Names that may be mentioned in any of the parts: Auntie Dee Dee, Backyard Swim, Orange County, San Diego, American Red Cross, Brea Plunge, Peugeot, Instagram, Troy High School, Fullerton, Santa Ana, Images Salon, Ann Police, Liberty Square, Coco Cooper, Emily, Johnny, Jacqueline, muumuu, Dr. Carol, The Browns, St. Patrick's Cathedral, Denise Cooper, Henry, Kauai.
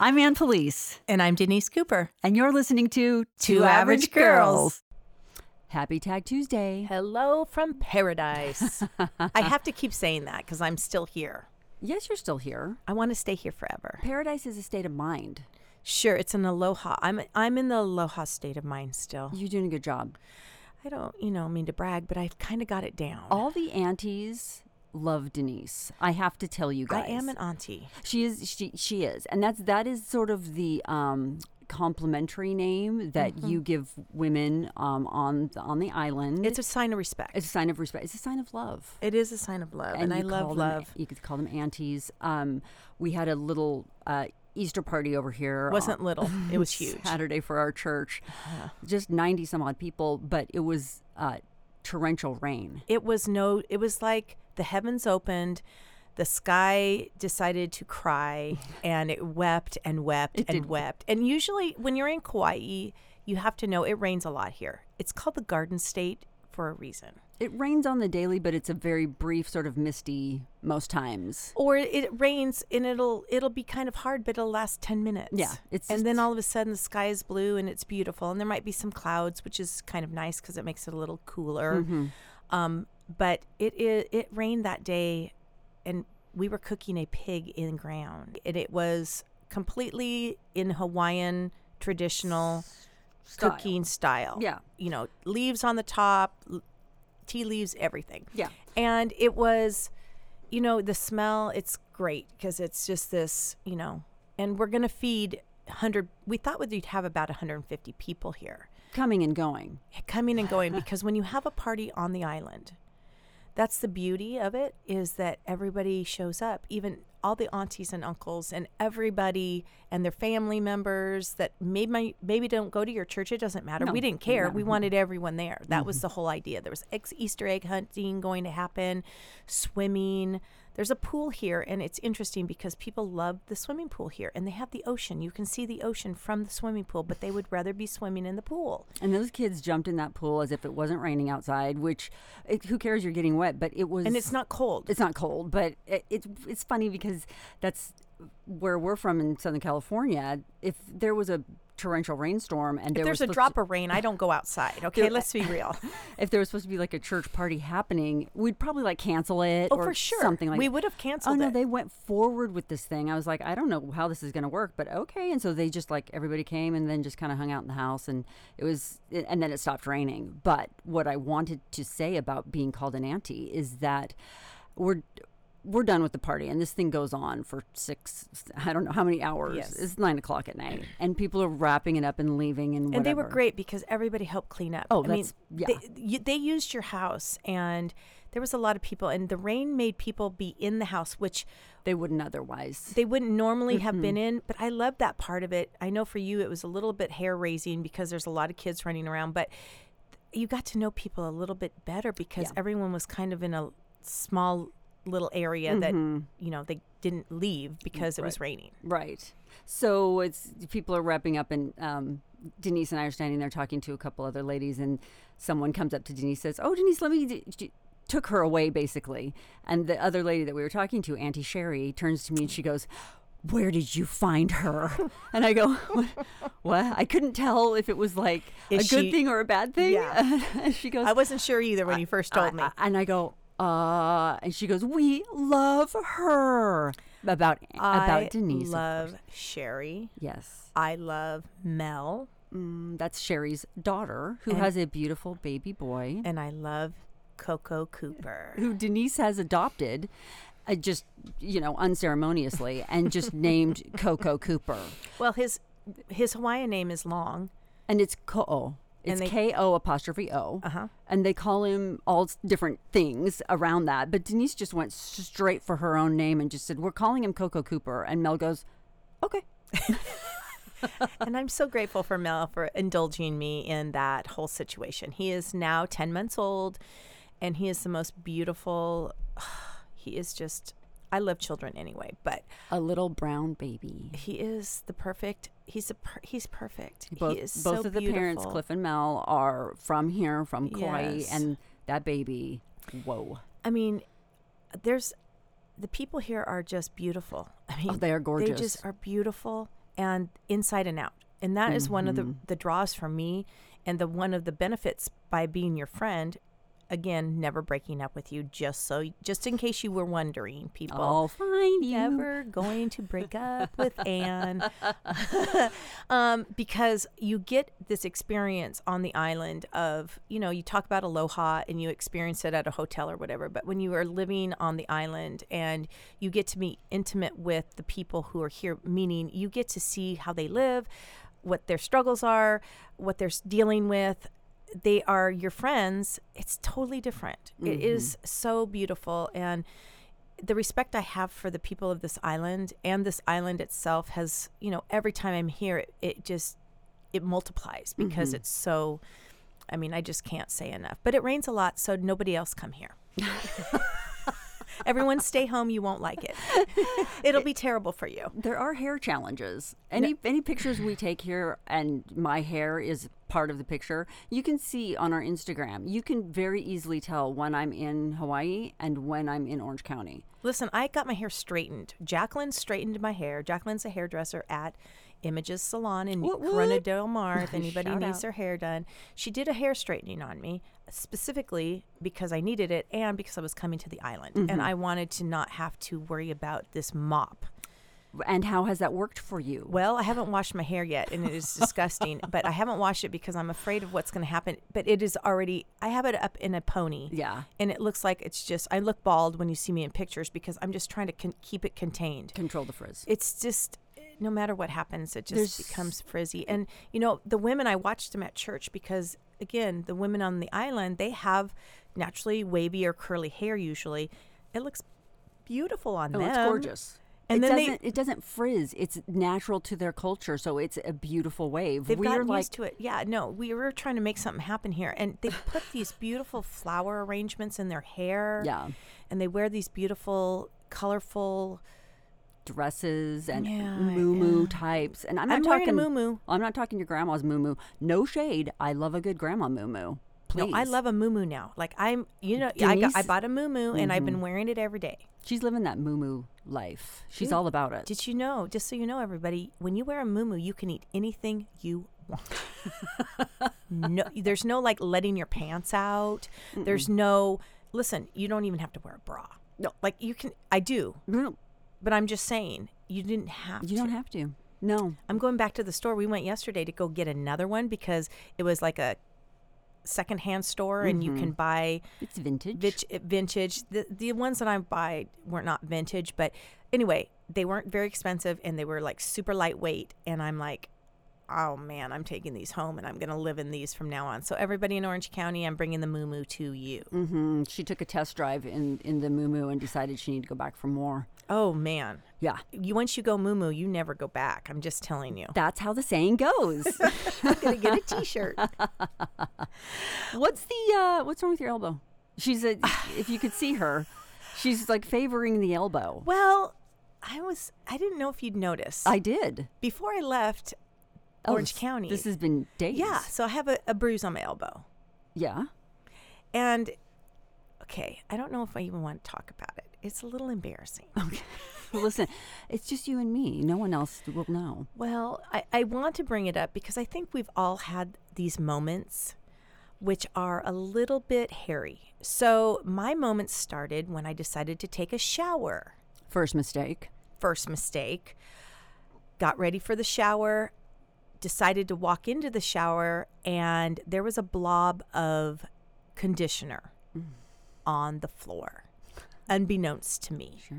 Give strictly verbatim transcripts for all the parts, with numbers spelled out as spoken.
I'm Ann Police. And I'm Denise Cooper. And you're listening to Two, Two Average, Average Girls. Happy Tag Tuesday. Hello from paradise. I have to keep saying that because I'm still here. Yes, you're still here. I want to stay here forever. Paradise is a state of mind. Sure, it's an aloha. I'm I'm in the aloha state of mind still. You're doing a good job. I don't, you know, mean to brag, but I've kind of got it down. All the aunties love Denise. I have to tell you guys. I am an auntie. She is. She she is, and that's that is sort of the um, complimentary name that mm-hmm. you give women um, on the, on the island. It's a sign of respect. It's a sign of respect. It's a sign of love. It is a sign of love, and, and I love them, love. You could call them aunties. Um, we had a little Uh, Easter party over here. Wasn't little. It was huge. Saturday for our church. Yeah. Just ninety some odd people, but it was uh, torrential rain. It was no, it was like the heavens opened, the sky decided to cry, and it wept and wept it and did. wept. And usually when you're in Kauai, you have to know it rains a lot here. It's called the Garden State for a reason. It rains on the daily, but it's a very brief, sort of misty most times. Or it rains and it'll it'll be kind of hard, but it'll last ten minutes. Yeah, it's and just, then all of a sudden the sky is blue and it's beautiful, and there might be some clouds, which is kind of nice because it makes it a little cooler. Mm-hmm. Um, but it, it it rained that day, and we were cooking a pig in ground, and it was completely in Hawaiian traditional style. Cooking style. Yeah, you know, leaves on the top. Tea leaves, everything. Yeah. And it was, you know, the smell, it's great because it's just this, you know, and we're going to feed one hundred. We thought we'd have about one hundred fifty people here. Coming and going. Coming and going because when you have a party on the island, that's the beauty of it is that everybody shows up, even all the aunties and uncles and everybody and their family members that maybe maybe don't go to your church. It doesn't matter. No, we didn't care. No. We wanted everyone there. That mm-hmm. was the whole idea. There was ex- Easter egg hunting going to happen, swimming. There's a pool here, and it's interesting because people love the swimming pool here, and they have the ocean. You can see the ocean from the swimming pool, but they would rather be swimming in the pool. And those kids jumped in that pool as if it wasn't raining outside, which, it, who cares, you're getting wet, but it was... And it's not cold. It's not cold, but it, it, it's funny because that's where we're from in Southern California. If there was a torrential rainstorm and if there there's was a drop to, of rain, I don't go outside. Okay, there, let's be real. If there was supposed to be like a church party happening, we'd probably like cancel it oh, or for sure. something like that. We would have canceled it. Oh no, it. They went forward with this thing. I was like, I don't know how this is going to work, but okay. And so they just like everybody came and then just kind of hung out in the house, and it was, and then it stopped raining. But what I wanted to say about being called an auntie is that we're we're done with the party, and this thing goes on for six, I don't know how many hours. Yes. It's nine o'clock at night, and people are wrapping it up and leaving and whatever. And they were great because everybody helped clean up. Oh, I that's, mean, yeah. They, you, they used your house, and there was a lot of people, and the rain made people be in the house, which they wouldn't otherwise. They wouldn't normally mm-hmm. have been in, but I loved that part of it. I know for you it was a little bit hair-raising because there's a lot of kids running around, but you got to know people a little bit better because yeah. everyone was kind of in a small little area mm-hmm. that, you know, they didn't leave because right. it was raining. Right. So it's people are wrapping up, and um, Denise and I are standing there talking to a couple other ladies, and someone comes up to Denise, says, oh, Denise, let me... D- d- took her away, basically. And the other lady that we were talking to, Auntie Sherry, turns to me and she goes, where did you find her? And I go, what? what? I couldn't tell if it was like Is a she, good thing or a bad thing. Yeah. And she goes, I wasn't sure either when I, you first told I, me. I, and I go... Uh, and she goes, we love her. About I about Denise. I love Sherry. Yes. I love Mel. Mm, that's Sherry's daughter, who and, has a beautiful baby boy. And I love Coco Cooper, who Denise has adopted, uh, just, you know, unceremoniously, and just named Coco Cooper. Well, his his Hawaiian name is long. And it's Ko'o. It's K O apostrophe O. Uh-huh. And they call him all different things around that. But Denise just went straight for her own name and just said, we're calling him Coco Cooper. And Mel goes, okay. And I'm so grateful for Mel for indulging me in that whole situation. He is now ten months old, and he is the most beautiful. He is just, I love children anyway, but a little brown baby. He is the perfect. He's a per, he's perfect. Both, he is both so Both of the beautiful. Parents, Cliff and Mel, are from here, from Kauai, yes. And that baby, whoa. I mean, there's, the people here are just beautiful. I mean, oh, they are gorgeous. They just are beautiful. And inside and out. And that mm-hmm. is one of the, the draws for me, and the one of the benefits by being your friend. Again, never breaking up with you, just so, just in case you were wondering, people. I'll find you. Never going to break up with Ann. um, because you get this experience on the island of, you know, you talk about aloha and you experience it at a hotel or whatever. But when you are living on the island and you get to be intimate with the people who are here, meaning you get to see how they live, what their struggles are, what they're dealing with. They are your friends. It's totally different. Mm-hmm. It is so beautiful. And the respect I have for the people of this island, and this island itself has, you know, every time I'm here, it, it just, it multiplies because mm-hmm. it's so, I mean, I just can't say enough. But it rains a lot, so nobody else come here. Everyone stay home. You won't like it. It'll be terrible for you. There are hair challenges. Any no. any pictures we take here, and my hair is part of the picture, you can see on our Instagram. You can very easily tell when I'm in Hawaii and when I'm in Orange County. Listen, I got my hair straightened. Jacqueline straightened my hair. Jacqueline's a hairdresser at Images Salon in what, what? Corona del Mar, if anybody needs out. Their hair done. She did a hair straightening on me, specifically because I needed it and because I was coming to the island. Mm-hmm. And I wanted to not have to worry about this mop. And how has that worked for you? Well, I haven't washed my hair yet, and it is disgusting. But I haven't washed it because I'm afraid of what's going to happen. But it is already, I have it up in a pony. Yeah. And it looks like it's just, I look bald when you see me in pictures because I'm just trying to con- keep it contained. Control the frizz. It's just, no matter what happens, it just There's... becomes frizzy. And, you know, the women, I watched them at church because, again, the women on the island, they have naturally wavy or curly hair usually. It looks beautiful on oh, them. It's gorgeous. And it then doesn't, they, it doesn't frizz. It's natural to their culture, so it's a beautiful wave. They've gotten like, used to it. Yeah, no, we were trying to make something happen here, and they put these beautiful flower arrangements in their hair. Yeah, and they wear these beautiful, colorful dresses and yeah, muumuu yeah. types. And I'm not I'm talking muumuu. I'm not talking your grandma's muumuu. No shade. I love a good grandma muumuu. Please. No, I love a muumuu now. Like I'm, you know, I, got, I bought a muumuu mm-hmm. and I've been wearing it every day. She's living that muumuu life. She's Dude, all about it. Did you know? Just so you know, everybody, when you wear a muumuu, you can eat anything you want. No, there's no like letting your pants out. Mm-mm. There's no. Listen, you don't even have to wear a bra. No, like you can. I do, no. But I'm just saying you didn't have. You to. Don't have to. No, I'm going back to the store. We went yesterday to go get another one because it was like a. Secondhand store, and mm-hmm. you can buy it's vintage. Vit- vintage. The the ones that I buy were not vintage, but anyway, they weren't very expensive, and they were like super lightweight. And I'm like, oh man, I'm taking these home, and I'm gonna live in these from now on. So everybody in Orange County, I'm bringing the muumuu to you. Mm-hmm. She took a test drive in in the muumuu and decided she needed to go back for more. Oh man, yeah. You once you go muumuu, you never go back. I'm just telling you. That's how the saying goes. I'm gonna get a T-shirt. What's the uh, what's wrong with your elbow? She's a. If you could see her, she's like favoring the elbow. Well, I was. I didn't know if you'd notice. I did before I left Orange oh, County. This has been days. Yeah, so I have a, a bruise on my elbow. Yeah, and okay, I don't know if I even want to talk about it. It's a little embarrassing. Okay. Well, listen, it's just you and me. No one else will know. Well, I, I want to bring it up because I think we've all had these moments which are a little bit hairy. So my moment started when I decided to take a shower. First mistake. First mistake. Got ready for the shower, decided to walk into the shower, and there was a blob of conditioner mm. on the floor. Unbeknownst to me. Sure.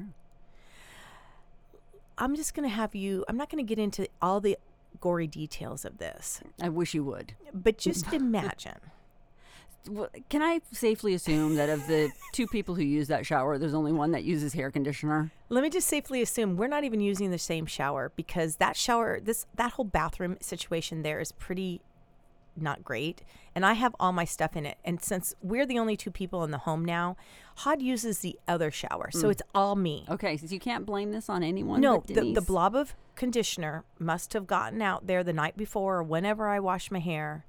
I'm just going to have you, I'm not going to get into all the gory details of this. I wish you would. But just imagine. Well, can I safely assume that of the two people who use that shower, there's only one that uses hair conditioner? Let me just safely assume we're not even using the same shower, because that shower, this that whole bathroom situation there is pretty not great. And I have all my stuff in it. And since we're the only two people in the home now, Hod uses the other shower. So mm. it's all me. Okay. So you can't blame this on anyone. No, the, the blob of conditioner must have gotten out there the night before or whenever I washed my hair,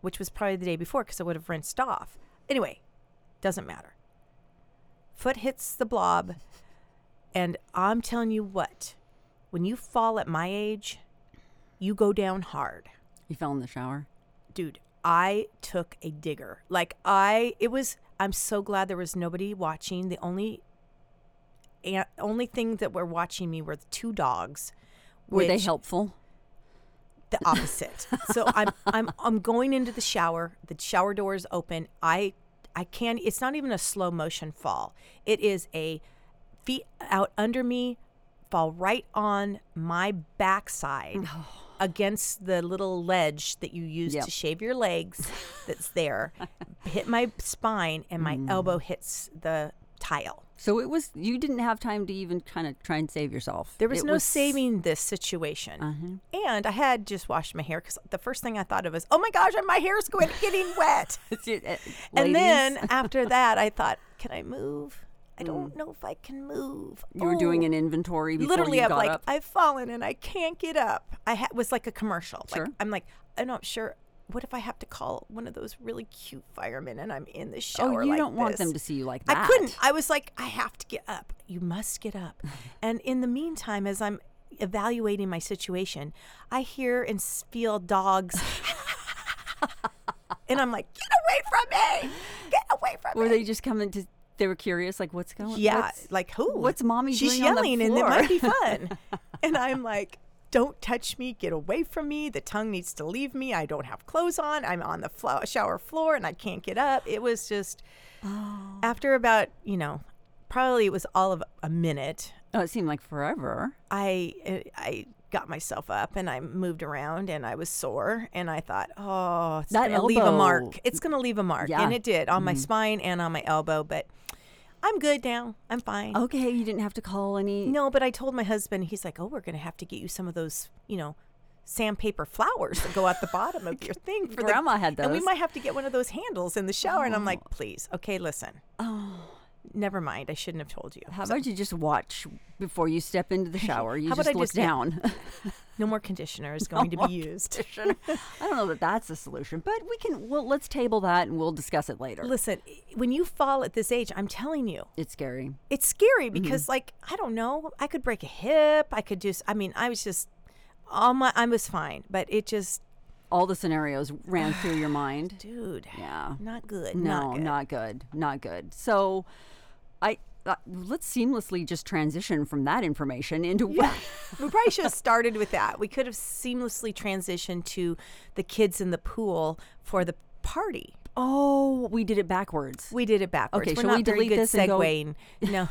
which was probably the day before because I would have rinsed off. Anyway, doesn't matter. Foot hits the blob. And I'm telling you what, when you fall at my age, you go down hard. You fell in the shower? Dude, I took a digger. Like I, it was, I'm so glad there was nobody watching. The only, only thing that were watching me were the two dogs. Were which, they helpful? The opposite. So I'm I'm I'm going into the shower. The shower door is open. I I can. It's not even a slow motion fall. It is a feet out under me, fall right on my backside against the little ledge that you use yep. to shave your legs. That's there. Hit my spine and my mm. elbow hits the tile. So it was. You didn't have time to even kind of try and save yourself. There was it no was... saving this situation. Uh-huh. And I had just washed my hair because the first thing I thought of was, oh my gosh, my hair's going getting wet. And then after that, I thought, can I move? I don't mm. know if I can move. You oh. were doing an inventory before Literally, you I'm got like, up. I've fallen and I can't get up. I ha- was like a commercial. Sure. Like, I'm like, I'm not sure. What if I have to call one of those really cute firemen and I'm in the shower? Oh, you like don't this? Want them to see you like that. I couldn't. I was like, I have to get up. You must get up. And in the meantime, as I'm evaluating my situation, I hear and feel dogs. And I'm like, get away from me. Get away from were me. Were they just coming to, they were curious, like, what's going on? Yeah. What's, like, who? What's mommy She's doing on the floor? She's yelling and it might be fun. And I'm like, don't touch me. Get away from me. The tongue needs to leave me. I don't have clothes on. I'm on the flo- shower floor and I can't get up. It was just oh. after about, you know, probably it was all of a minute. Oh, it seemed like forever. I I got myself up and I moved around and I was sore and I thought, oh, it's going to leave a mark. It's going to leave a mark. Yeah. And it did on mm. my spine and on my elbow. But I'm good now. I'm fine. Okay, you didn't have to call any... No, but I told my husband, he's like, oh, we're going to have to get you some of those, you know, sandpaper flowers that go at the bottom of your thing. For Grandma the... had those. And we might have to get one of those handles in the shower. Oh. And I'm like, please. Okay, listen. Oh. Never mind. I shouldn't have told you. How so... about you just watch before you step into the shower? You How just about look I just down. No more conditioner is going no to be used. I don't know that that's the solution, but we can, well, let's table that and we'll discuss it later. Listen, when you fall at this age, I'm telling you. It's scary. It's scary because mm-hmm. like, I don't know, I could break a hip. I could just, I mean, I was just, all my, I was fine, but it just. All the scenarios ran through your mind. Dude. Yeah. Not good. No, not good. Not good. Not good. So I. Uh, let's seamlessly just transition from that information into yeah. what we probably should have started with that. We could have seamlessly transitioned to the kids in the pool for the party. Oh, we did it backwards. We did it backwards. Okay, We're shall not we delete good this segueing. And go? No,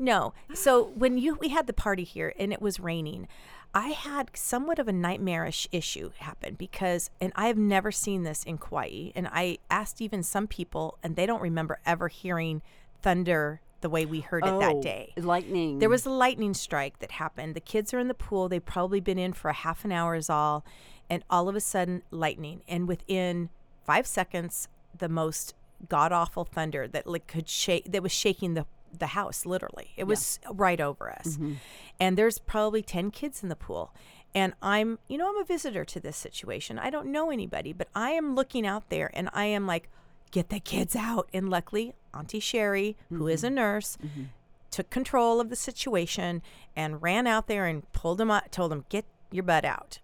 no. So when you we had the party here and it was raining, I had somewhat of a nightmarish issue happen because, and I have never seen this in Kauai, and I asked even some people, and they don't remember ever hearing thunder. The way we heard oh, it that day. Lightning. There was a lightning strike that happened. The kids are in the pool. They've probably been in for a half an hour is all. And all of a sudden, lightning. And within five seconds, the most god-awful thunder that like could shake, that was shaking the, the house, literally. It was yeah. right over us. Mm-hmm. And there's probably ten kids in the pool. And I'm, you know, I'm a visitor to this situation. I don't know anybody, but I am looking out there and I am like, get the kids out. And luckily, Auntie Sherry, who mm-hmm. is a nurse, mm-hmm. took control of the situation and ran out there and pulled them up, told them, get your butt out,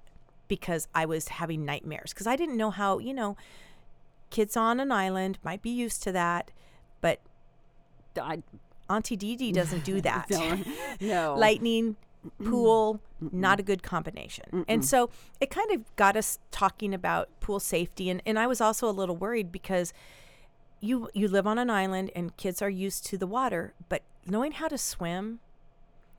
because I was having nightmares. Because I didn't know how, you know, kids on an island might be used to that, but I, Auntie Dee Dee doesn't do that. No. Lightning, pool, Mm-mm. not a good combination. Mm-mm. And so it kind of got us talking about pool safety. And, and I was also a little worried because... You you live on an island and kids are used to the water, but knowing how to swim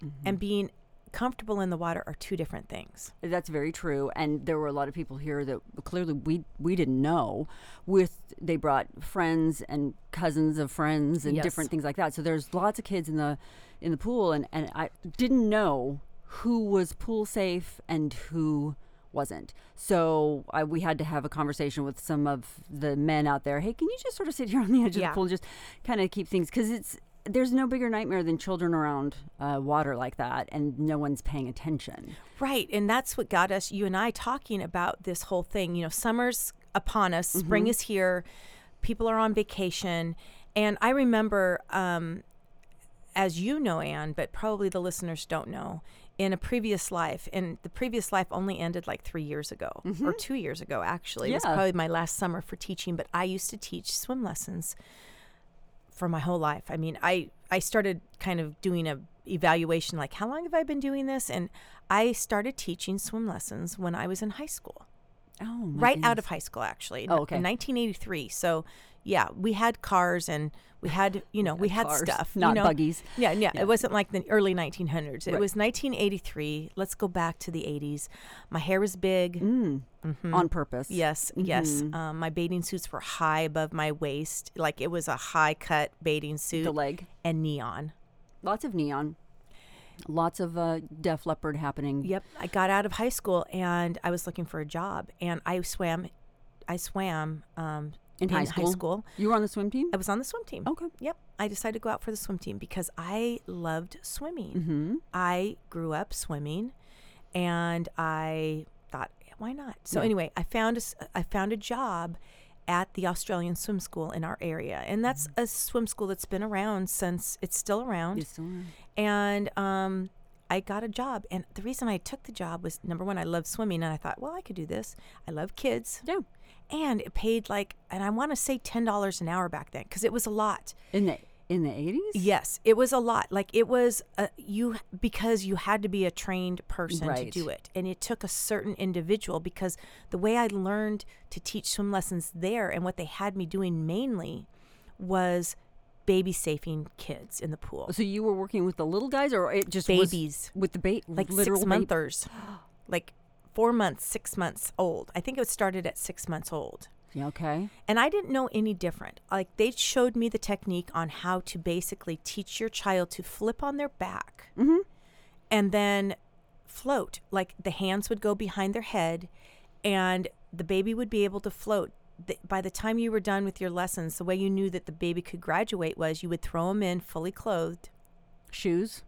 mm-hmm. and being comfortable in the water are two different things. That's very true. And there were a lot of people here that clearly we we didn't know. With they brought friends and cousins of friends and yes. different things like that. So there's lots of kids in the in the pool, and, and I didn't know who was pool safe and who wasn't. So I, we had to have a conversation with some of the men out there. Hey, can you just sort of sit here on the edge yeah. of the pool and just kind of keep things, because it's there's no bigger nightmare than children around uh, water like that, and no one's paying attention. Right, and that's what got us, you and I, talking about this whole thing. You know, summer's upon us, mm-hmm. spring is here, people are on vacation, and I remember, um, as you know, Anne, but probably the listeners don't know, in a previous life, and the previous life only ended like three years ago, mm-hmm. or two years ago, actually. Yeah. It was probably my last summer for teaching, but I used to teach swim lessons for my whole life. I mean, I, I started kind of doing a evaluation, like, how long have I been doing this? And I started teaching swim lessons when I was in high school. Oh, my Right goodness. Out of high school, actually. Oh, okay. In nineteen eighty-three. So, yeah, we had cars and we had, you know, we had cars, stuff. Not you know? Buggies. Yeah, yeah, yeah. It wasn't like the early nineteen hundreds. Right. It was nineteen eighty-three. Let's go back to the eighties. My hair was big. Mm. Mm-hmm. On purpose. Yes, mm-hmm. yes. Um, my bathing suits were high above my waist. Like, it was a high-cut bathing suit. The leg. And neon. Lots of neon. Lots of uh, Def Leppard happening. Yep. I got out of high school and I was looking for a job, and I swam. I swam um, in, in high, school? high school. You were on the swim team? I was on the swim team. Okay. Yep. I decided to go out for the swim team because I loved swimming. Mm-hmm. I grew up swimming, and I thought, why not? So yeah. anyway, I found a, I found a job at the Australian Swim School in our area, and that's mm-hmm. a swim school that's been around since it's still around. It's still around. And um, I got a job, and the reason I took the job was, number one, I love swimming, and I thought, well, I could do this. I love kids. Yeah. And it paid like, and I want to say ten dollars an hour back then, because it was a lot. In the in the eighties? Yes, it was a lot. Like, it was a, you because you had to be a trained person right. to do it, and it took a certain individual, because the way I learned to teach swim lessons there, and what they had me doing mainly was babysafing kids in the pool. So you were working with the little guys, or it just babies was with the bait, like six monthers, like four months, six months old. I think it started at six months old. Yeah, okay. And I didn't know any different. Like, they showed me the technique on how to basically teach your child to flip on their back, mm-hmm. and then float. Like, the hands would go behind their head, and the baby would be able to float. The, by the time you were done with your lessons, the way you knew that the baby could graduate was you would throw them in fully clothed. Shoes?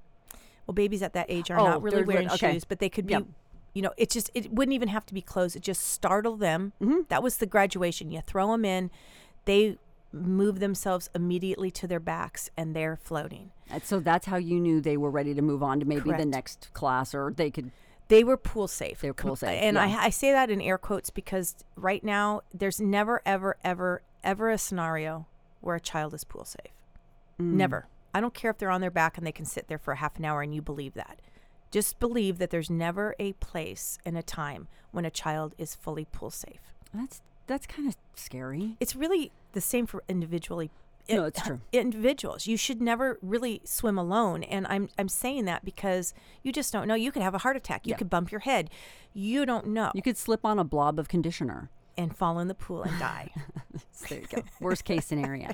Well, babies at that age are oh, not really wearing okay. shoes, but they could be, yep. you know, it just, it wouldn't even have to be clothes. It just startle them. Mm-hmm. That was the graduation. You throw them in, they move themselves immediately to their backs, and they're floating. And so that's how you knew they were ready to move on to maybe Correct. The next class, or they could... They were pool safe. They were pool safe. And yeah. I, I say that in air quotes, because right now there's never, ever, ever, ever a scenario where a child is pool safe. Mm. Never. I don't care if they're on their back and they can sit there for a half an hour and you believe that. Just believe that there's never a place and a time when a child is fully pool safe. That's that's kind of scary. It's really the same for individually. No, it's true. Individuals, you should never really swim alone, and I'm I'm saying that because you just don't know. You could have a heart attack. You yeah. could bump your head. You don't know. You could slip on a blob of conditioner and fall in the pool and die. So there you go. Worst case scenario.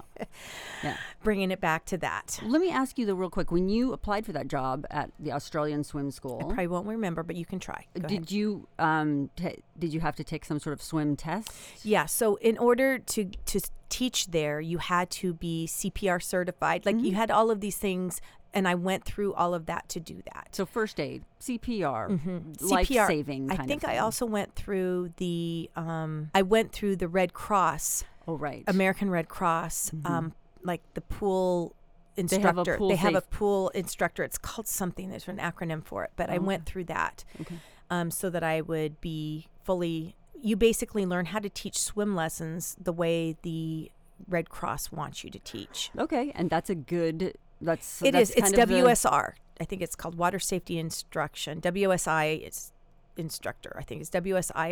Yeah. Bringing it back to that. Let me ask you though, real quick. When you applied for that job at the Australian Swim School, I probably won't remember, but you can try. Go did ahead. you um t- did you have to take some sort of swim test? Yeah. So in order to to teach there, you had to be C P R certified. Like, mm-hmm. you had all of these things, and I went through all of that to do that. So first aid, C P R, mm-hmm. life-saving kind of thing. I think I also went through the um I went through the Red Cross. Oh, right. American Red Cross, mm-hmm. um like the pool instructor. They have a pool instructor. It's called something. There's an acronym for it, but oh. I went through that. Okay. Um so that I would be fully You basically learn how to teach swim lessons the way the Red Cross wants you to teach. Okay, and that's a good, that's... It that's is, kind it's of W S R. The... I think it's called Water Safety Instruction. W S I is instructor, I think. It's W S I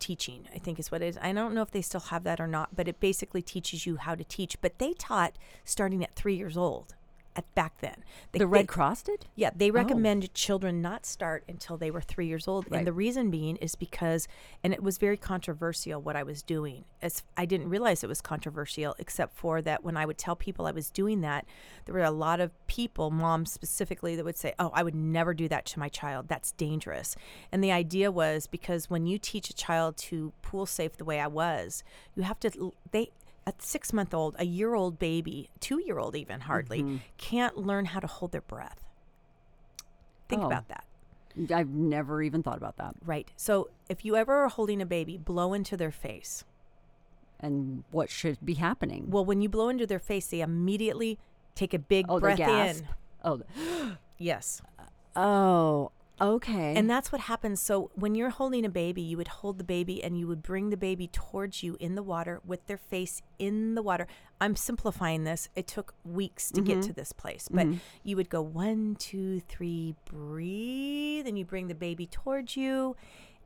teaching, I think is what it is. I don't know if they still have that or not, but it basically teaches you how to teach. But they taught starting at three years old. at back then. They, the Red they, Cross did? Yeah, they recommended oh. children not start until they were three years old. Right. And the reason being is because, and it was very controversial what I was doing. As I didn't realize it was controversial, except for that when I would tell people I was doing that, there were a lot of people, moms specifically, that would say, oh, I would never do that to my child. That's dangerous. And the idea was because when you teach a child to pool safe the way I was, you have to, they... a six-month-old, a year-old baby, two-year-old even hardly, mm-hmm. can't learn how to hold their breath. Think oh. about that. I've never even thought about that. Right. So if you ever are holding a baby, blow into their face. And what should be happening? Well, when you blow into their face, they immediately take a big oh, breath in. Oh, yes. Oh, okay. And that's what happens. So when you're holding a baby, you would hold the baby and you would bring the baby towards you in the water with their face in the water. I'm simplifying this. It took weeks to mm-hmm. get to this place. But mm-hmm. you would go one, two, three, breathe. And you bring the baby towards you.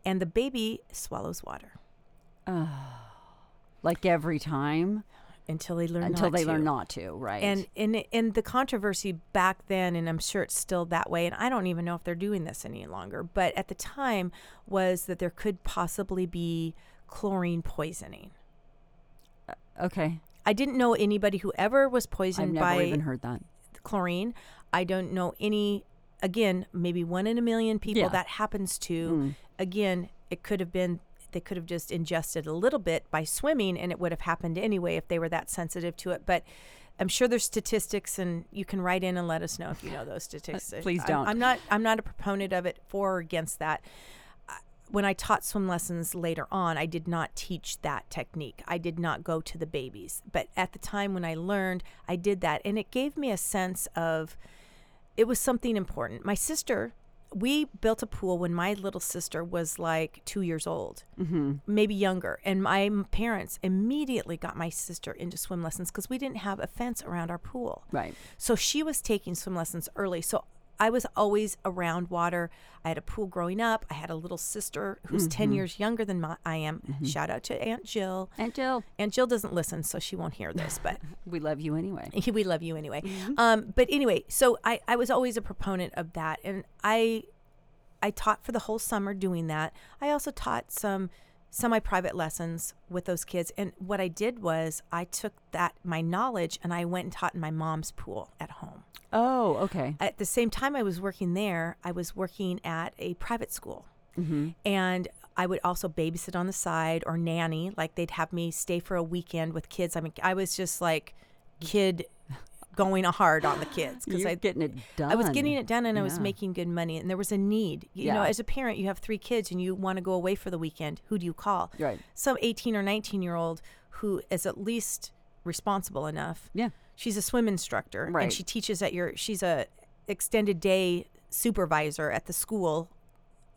And the baby swallows water. Oh, like every time? Until they learn Until not to. Until they learn not to, right. And in and, and the controversy back then, and I'm sure it's still that way, and I don't even know if they're doing this any longer, but at the time was that there could possibly be chlorine poisoning. Uh, okay. I didn't know anybody who ever was poisoned by I've never even heard that. Chlorine. I don't know any, again, maybe one in a million people yeah. that happens to. Mm. Again, it could have been... they could have just ingested a little bit by swimming and it would have happened anyway if they were that sensitive to it. But I'm sure there's statistics and you can write in and let us know if you know those statistics. Please don't. I'm, I'm not I'm not a proponent of it for or against that. When I taught swim lessons later on, I did not teach that technique. I did not go to the babies. But at the time when I learned, I did that. And it gave me a sense of it was something important. My sister... we built a pool when my little sister was like two years old, mm-hmm. maybe younger. And my parents immediately got my sister into swim lessons because we didn't have a fence around our pool. Right. So she was taking swim lessons early. So I was always around water. I had a pool growing up. I had a little sister who's mm-hmm. ten years younger than my, I am. Mm-hmm. Shout out to Aunt Jill. Aunt Jill. Aunt Jill doesn't listen, so she won't hear this. But we love you anyway. We love you anyway. Mm-hmm. Um, but anyway, so I, I was always a proponent of that. And I I taught for the whole summer doing that. I also taught some semi-private lessons with those kids. And what I did was I took that, my knowledge, and I went and taught in my mom's pool at home. Oh, okay. At the same time I was working there, I was working at a private school. Mm-hmm. And I would also babysit on the side or nanny. Like they'd have me stay for a weekend with kids. I mean, I was just like kid going hard on the kids. Because I getting it done. I was getting it done and yeah. I was making good money. And there was a need. You yeah. know, as a parent, you have three kids and you want to go away for the weekend. Who do you call? Right. Some eighteen or nineteen-year-old who is at least responsible enough. Yeah. She's a swim instructor, right. and she teaches at your, she's a extended day supervisor at the school.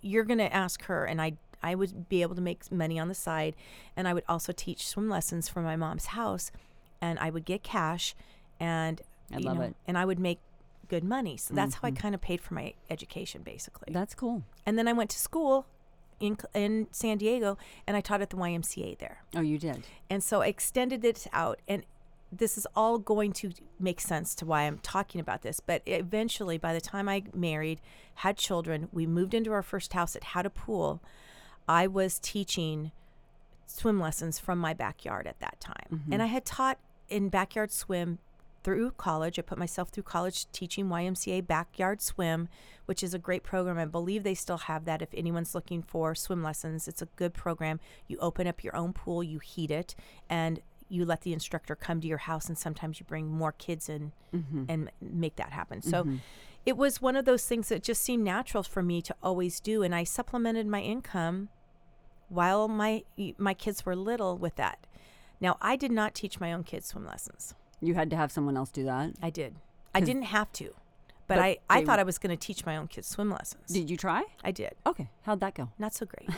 You're going to ask her, and I I would be able to make money on the side, and I would also teach swim lessons from my mom's house, and I would get cash, and I love know, it. And I would make good money. So that's mm-hmm. how I kind of paid for my education, basically. That's cool. And then I went to school in in San Diego, and I taught at the Y M C A there. Oh, you did. And so I extended it out, and this is all going to make sense to why I'm talking about this. But eventually, by the time I married, had children, we moved into our first house that had a pool. I was teaching swim lessons from my backyard at that time. Mm-hmm. And I had taught in backyard swim through college. I put myself through college teaching Y M C A Backyard Swim, which is a great program. I believe they still have that if anyone's looking for swim lessons. It's a good program. You open up your own pool, you heat it, and you let the instructor come to your house, and sometimes you bring more kids in mm-hmm. and make that happen. So mm-hmm. it was one of those things that just seemed natural for me to always do. And I supplemented my income while my my kids were little with that. Now, I did not teach my own kids swim lessons. You had to have someone else do that? I did. I didn't have to, but, but I, I thought were. I was going to teach my own kids swim lessons. Did you try? I did. Okay. How'd that go? Not so great.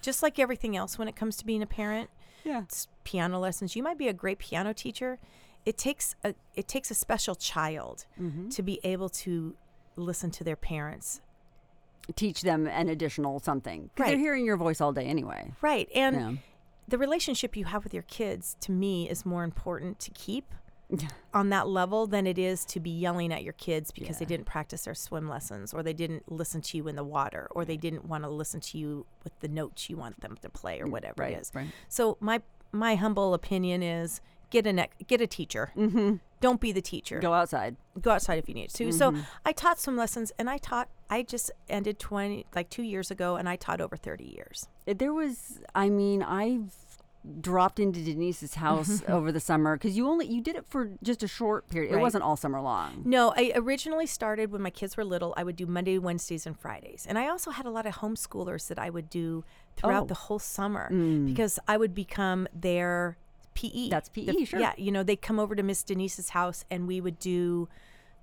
Just like everything else when it comes to being a parent. Yeah. It's piano lessons. You might be a great piano teacher. It takes a it takes a special child mm-hmm. to be able to listen to their parents. Teach them an additional something. Because right. they're hearing your voice all day anyway. Right. And yeah. the relationship you have with your kids, to me, is more important to keep on that level than it is to be yelling at your kids because yeah. they didn't practice their swim lessons, or they didn't listen to you in the water, or they didn't want to listen to you with the notes you want them to play, or whatever right, it is. Right. So my my humble opinion is get a nec- get a teacher. Mm-hmm. Don't be the teacher. Go outside. Go outside if you need to. Mm-hmm. So I taught swim lessons, and I taught. I just ended twenty like two years ago, and I taught over thirty years. There was, I mean, I've. dropped into Denise's house over the summer because you only you did it for just a short period. Right. It wasn't all summer long. No, I originally started when my kids were little. I would do Monday, Wednesdays, and Fridays, and I also had a lot of homeschoolers that I would do throughout oh. the whole summer mm. because I would become their P E. That's P E, the, sure. Yeah, you know, they'd come over to Miss Denise's house, and we would do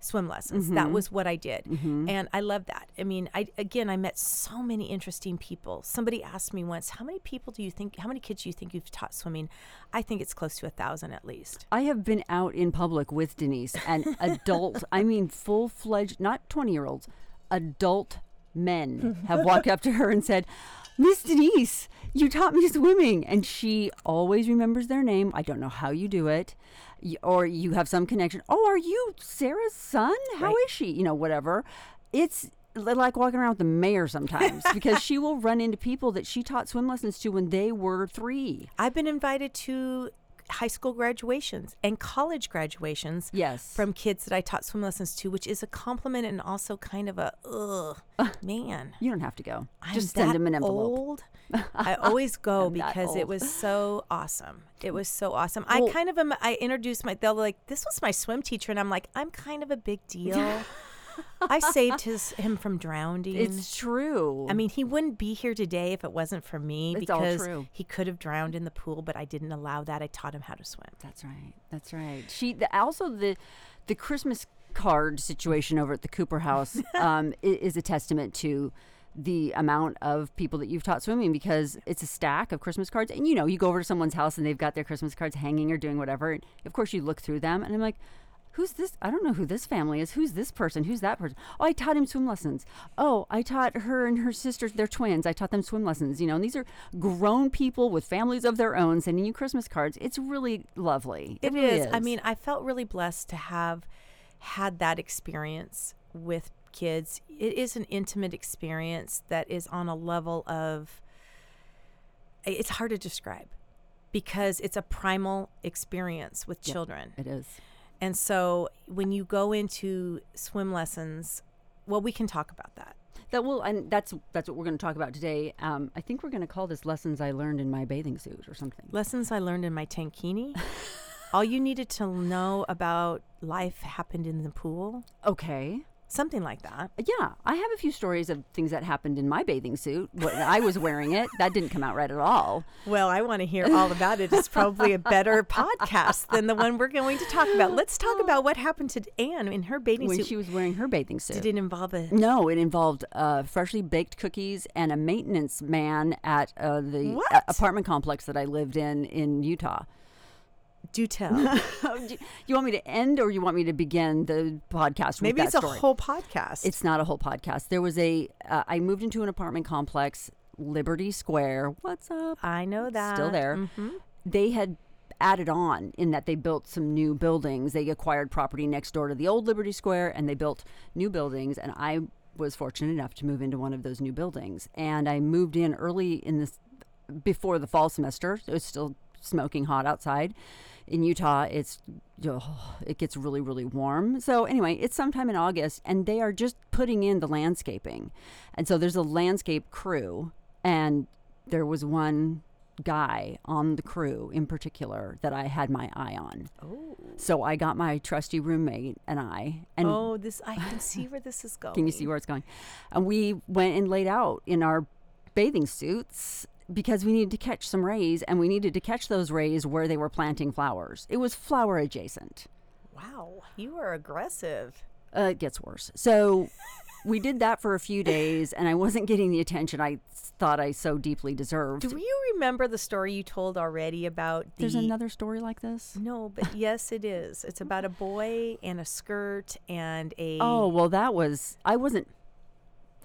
swim lessons. Mm-hmm. That was what I did, mm-hmm. and I loved that. I mean, I again, I met so many interesting people. Somebody asked me once, "How many people do you think? How many kids do you think you've taught swimming?" I think it's close to a thousand at least. I have been out in public with Denise, and adult, I mean, full-fledged, not twenty-year-olds, adult men have walked up to her and said, "Miss Denise, you taught me swimming." And she always remembers their name. I don't know how you do it. Or you have some connection. "Oh, are you Sarah's son? How right. is she?" You know, whatever. It's like walking around with the mayor sometimes because she will run into people that she taught swim lessons to when they were three. I've been invited to high school graduations and college graduations yes. from kids that I taught swim lessons to, which is a compliment and also kind of a, ugh, uh, man. You don't have to go. I'm Just send them an envelope. Old. I always go because it was so awesome. It was so awesome. Well, I kind of am, I introduced my, they'll be like, "This was my swim teacher." And I'm like, I'm kind of a big deal. I saved his him from drowning. It's true. I mean, he wouldn't be here today if it wasn't for me. It's because all true. He could have drowned in the pool, but I didn't allow that. I taught him how to swim. That's right. That's right. She the, also the the Christmas card situation over at the Cooper house um, is a testament to the amount of people that you've taught swimming, because it's a stack of Christmas cards, and you know, you go over to someone's house and they've got their Christmas cards hanging or doing whatever. And of course, you look through them, and I'm like, "Who's this? I don't know who this family is. Who's this person? Who's that person? Oh, I taught him swim lessons. Oh, I taught her and her sisters. They're twins. I taught them swim lessons." You know, and these are grown people with families of their own sending you Christmas cards. It's really lovely. It, it is. is. I mean, I felt really blessed to have had that experience with kids. It is an intimate experience that is on a level of, it's hard to describe because it's a primal experience with children. Yep, it is. And so when you go into swim lessons, well, we can talk about that. That will, and that's that's what we're going to talk about today. Um, I think we're going to call this "Lessons I Learned in My Bathing Suit" or something. Lessons I Learned in My Tankini. All you needed to know about life happened in the pool. Okay. Something like that. Yeah. I have a few stories of things that happened in my bathing suit when I was wearing it. That didn't come out right at all. Well, I want to hear all about it. It's probably a better podcast than the one we're going to talk about. Let's talk about what happened to Ann in her bathing when suit. When she was wearing her bathing suit. Did it involve a... No, it involved uh, freshly baked cookies and a maintenance man at uh, the what? apartment complex that I lived in in Utah. Do tell. You want me to end or you want me to begin the podcast? Maybe with that it's story? A whole podcast. It's not a whole podcast. There was a, uh, I moved into an apartment complex, Liberty Square. What's up? I know that. Still there. Mm-hmm. They had added on in that they built some new buildings. They acquired property next door to the old Liberty Square and they built new buildings. And I was fortunate enough to move into one of those new buildings. And I moved in early in this, before the fall semester. It was still smoking hot outside. In Utah, it's oh, it gets really, really warm. So anyway, it's sometime in August, and they are just putting in the landscaping. And so there's a landscape crew, and there was one guy on the crew in particular that I had my eye on. Oh. So I got my trusty roommate and I. and Oh, this I can see where this is going. Can you see where it's going? And we went and laid out in our bathing suits, because we needed to catch some rays, and we needed to catch those rays where they were planting flowers. It was flower adjacent. Wow, you are aggressive. Uh, it gets worse. So we did that for a few days, and I wasn't getting the attention I thought I so deeply deserved. Do you remember the story you told already about the... There's another story like this? No, but yes, it is. It's about a boy and a skirt and a... Oh, well, that was... I wasn't...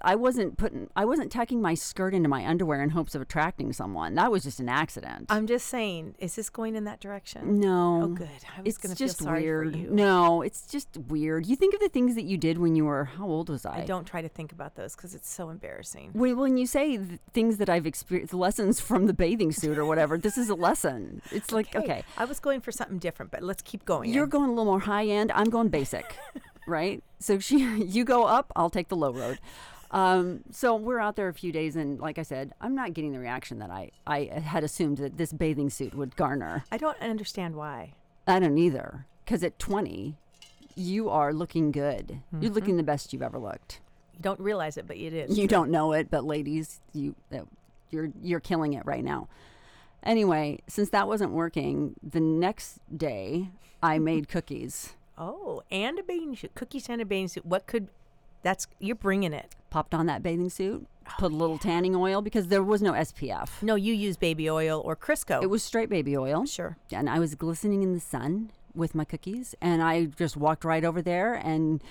I wasn't putting, I wasn't tucking my skirt into my underwear in hopes of attracting someone. That was just an accident. I'm just saying, is this going in that direction? No. Oh, good. I was going to feel sorry weird. for you. No, it's just weird. You think of the things that you did when you were, how old was I? I don't try to think about those because it's so embarrassing. When, when you say th- things that I've experienced, lessons from the bathing suit or whatever, this is a lesson. It's like, okay. okay. I was going for something different, but let's keep going. You're going a little more high end. I'm going basic, right? So she, you go up, I'll take the low road. Um, so we're out there a few days, and like I said, I'm not getting the reaction that I, I had assumed that this bathing suit would garner. I don't understand why. I don't either, because at twenty, you are looking good. Mm-hmm. You're looking the best you've ever looked. You don't realize it, but it is. You don't know it, but ladies, you, you're you're killing it right now. Anyway, since that wasn't working, the next day, I made cookies. Oh, and a bathing suit. Cookies and a bathing suit. What could... That's you're bringing it. Popped on that bathing suit, put a little tanning oil because there was no S P F. No, you used baby oil or Crisco. It was straight baby oil. Sure. And I was glistening in the sun with my cookies, and I just walked right over there and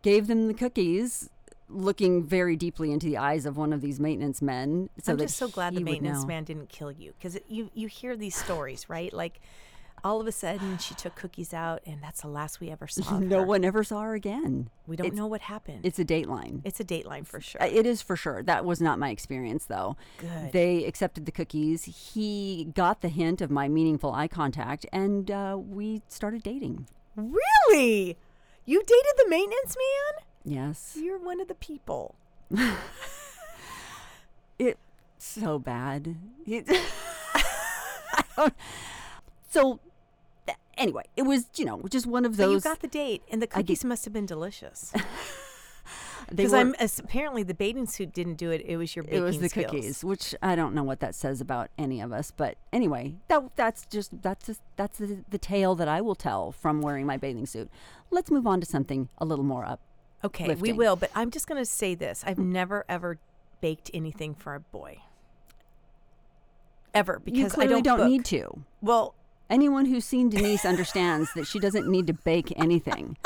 gave them the cookies, looking very deeply into the eyes of one of these maintenance men. So I'm just so glad the maintenance man didn't kill you, because you you hear these stories, right? Like. All of a sudden, she took cookies out, and that's the last we ever saw her. No one ever saw her again. We don't it's, know what happened. It's a Dateline. It's a Dateline for sure. It is for sure. That was not my experience, though. Good. They accepted the cookies. He got the hint of my meaningful eye contact, and uh, we started dating. Really? You dated the maintenance man? Yes. You're one of the people. It's so bad. It, I don't... So, anyway, it was, you know, just one of those. So you got the date, and the cookies must have been delicious. Because I'm apparently the bathing suit didn't do it. It was your baking skills. It was the skills. Cookies, which I don't know what that says about any of us. But anyway, that that's just that's just, that's the, the tale that I will tell from wearing my bathing suit. Let's move on to something a little more up. Okay, lifting. We will. But I'm just going to say this: I've never ever baked anything for a boy, ever, because you clearly I don't, don't book. need to. Well. Anyone who's seen Denise understands that she doesn't need to bake anything.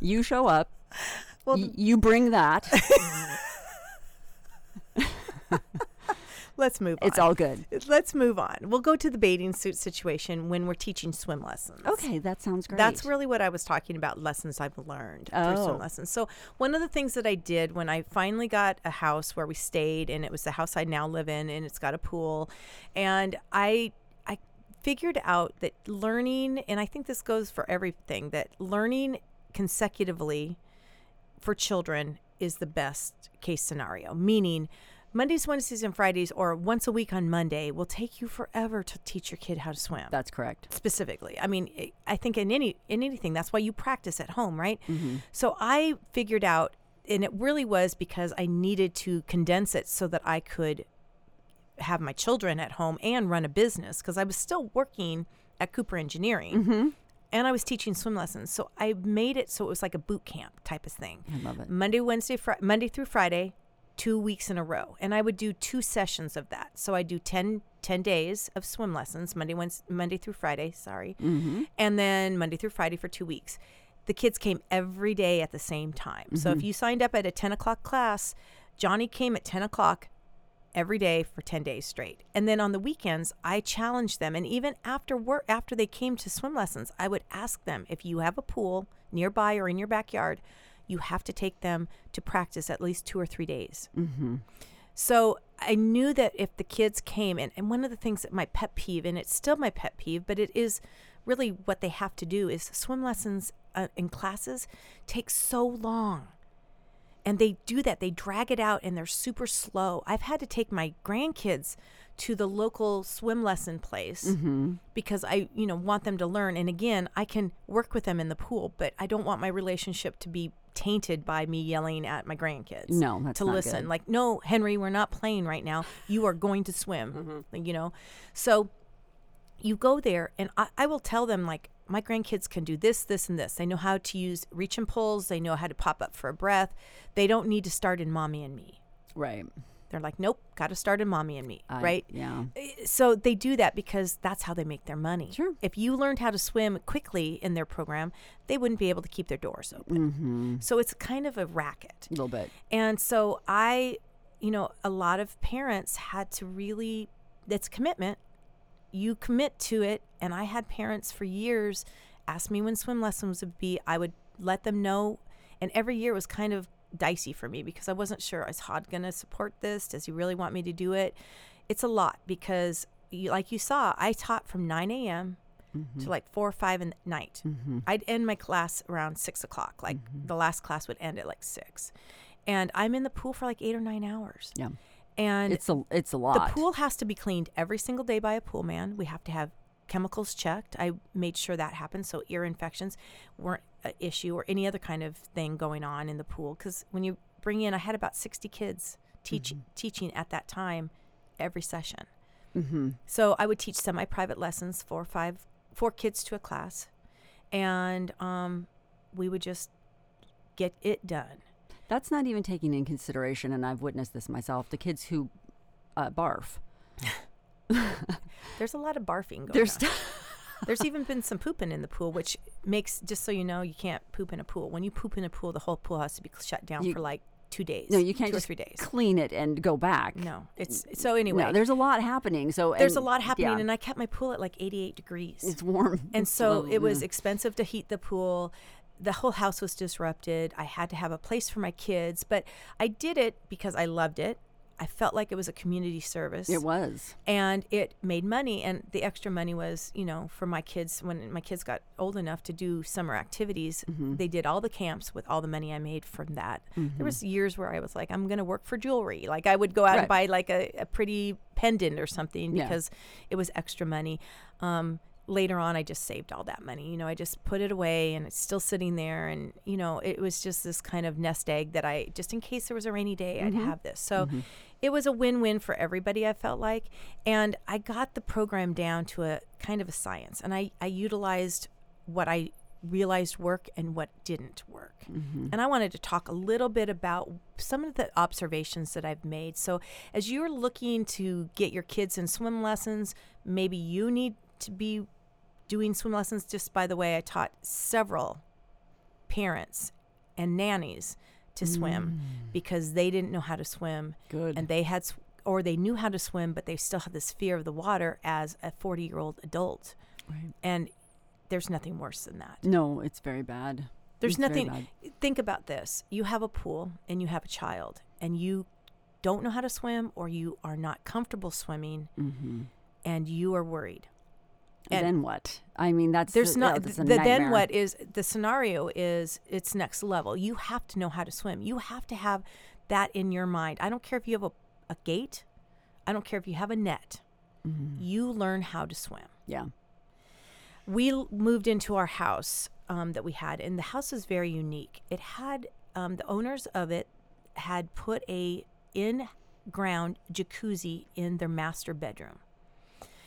You show up. Well, y- you bring that. Let's move on. It's all good. Let's move on. We'll go to the bathing suit situation when we're teaching swim lessons. Okay, that sounds great. That's really what I was talking about, lessons I've learned oh. through swim lessons. So one of the things that I did when I finally got a house where we stayed, and it was the house I now live in, and it's got a pool, and I I figured out that learning, and I think this goes for everything, that learning consecutively for children is the best case scenario, meaning Mondays, Wednesdays, and Fridays, or once a week on Monday, will take you forever to teach your kid how to swim. That's correct. Specifically. I mean, I think in any in anything, that's why you practice at home, right? Mm-hmm. So I figured out, and it really was because I needed to condense it so that I could have my children at home and run a business, because I was still working at Cooper Engineering. Mm-hmm. And I was teaching swim lessons. So I made it so it was like a boot camp type of thing. I love it. Monday, Wednesday, Fri- Monday through Friday. Two weeks in a row. And I would do two sessions of that. So I do ten, ten days of swim lessons, Monday, Wednesday, Monday through Friday, sorry. Mm-hmm. And then Monday through Friday for two weeks. The kids came every day at the same time. Mm-hmm. So if you signed up at a ten o'clock class, Johnny came at ten o'clock every day for ten days straight. And then on the weekends, I challenged them. And even after work, after they came to swim lessons, I would ask them, if you have a pool nearby or in your backyard, you have to take them to practice at least two or three days. Mm-hmm. So I knew that if the kids came, and, and one of the things that my pet peeve, and it's still my pet peeve, but it is really what they have to do, is swim lessons uh, in classes take so long. And they do that. They drag it out, and they're super slow. I've had to take my grandkids to the local swim lesson place mm-hmm. because I, you know, want them to learn. And again, I can work with them in the pool, but I don't want my relationship to be tainted by me yelling at my grandkids. No, that's to not listen. Good. Like, no, Henry, we're not playing right now. You are going to swim. Mm-hmm. You know, so you go there, and I, I will tell them, like, my grandkids can do this, this, and this. They know how to use reach and pulls. They know how to pop up for a breath. They don't need to start in mommy and me. Right. They're like, nope, got to start in mommy and me, I, right? Yeah. So they do that because that's how they make their money. Sure. If you learned how to swim quickly in their program, they wouldn't be able to keep their doors open. Mm-hmm. So it's kind of a racket. A little bit. And so I, you know, a lot of parents had to really, that's commitment. You commit to it. And I had parents for years ask me when swim lessons would be. I would let them know. And every year was kind of dicey for me because I wasn't sure, is Hod going to support this? Does he really want me to do it? It's a lot because, you, like you saw, I taught from nine a.m. Mm-hmm. to like four or five in the night. Mm-hmm. I'd end my class around six o'clock. Like mm-hmm. the last class would end at like six. And I'm in the pool for like eight or nine hours. Yeah. And it's a, it's a lot. The pool has to be cleaned every single day by a pool man. We have to have chemicals checked. I made sure that happened so ear infections weren't an issue or any other kind of thing going on in the pool. Because when you bring in, I had about sixty kids teach, mm-hmm. teaching at that time every session. Mm-hmm. So I would teach semi-private lessons, four or five, four kids to a class. And um, we would just get it done. That's not even taking in consideration, and I've witnessed this myself, the kids who uh, barf. There's a lot of barfing going There's on. There's even been some pooping in the pool, which makes, just so you know, you can't poop in a pool. When you poop in a pool, the whole pool has to be shut down you, for like two days. No, you can't two just or three days. Clean it and go back. No, it's so anyway. No, there's a lot happening. So There's and, a lot happening, yeah. and I kept my pool at like eighty-eight degrees. It's warm. And so it was expensive to heat the pool. The whole house was disrupted. I had to have a place for my kids, but I did it because I loved it. I felt like it was a community service. It was. And it made money, and the extra money was, you know, for my kids. When my kids got old enough to do summer activities, mm-hmm. they did all the camps with all the money I made from that. Mm-hmm. There was years where I was like, I'm going to work for jewelry. Like I would go out right. and buy like a, a pretty pendant or something because yeah. it was extra money. Um, later on, I just saved all that money. You know, I just put it away, and it's still sitting there. And, you know, it was just this kind of nest egg that I, just in case there was a rainy day, mm-hmm. I'd have this. So mm-hmm. it was a win-win for everybody, I felt like. And I got the program down to a kind of a science. And I, I utilized what I realized worked and what didn't work. Mm-hmm. And I wanted to talk a little bit about some of the observations that I've made. So as you're looking to get your kids in swim lessons, maybe you need to be doing swim lessons. Just by the way, I taught several parents and nannies to mm. swim because they didn't know how to swim. Good. And they had, or they knew how to swim, but they still had this fear of the water as a forty-year-old adult. Right. And there's nothing worse than that. No, it's very bad. There's it's nothing. Bad. Think about this. You have a pool and you have a child and you don't know how to swim, or you are not comfortable swimming, mm-hmm. and you are worried. And then what? I mean, that's there's the, not. Oh, that's the, then what is the scenario? Is it's next level. You have to know how to swim. You have to have that in your mind. I don't care if you have a, a gate. I don't care if you have a net. Mm-hmm. You learn how to swim. Yeah. We l- moved into our house um, that we had, and the house is very unique. It had um, the owners of it had put a in-ground jacuzzi in their master bedroom.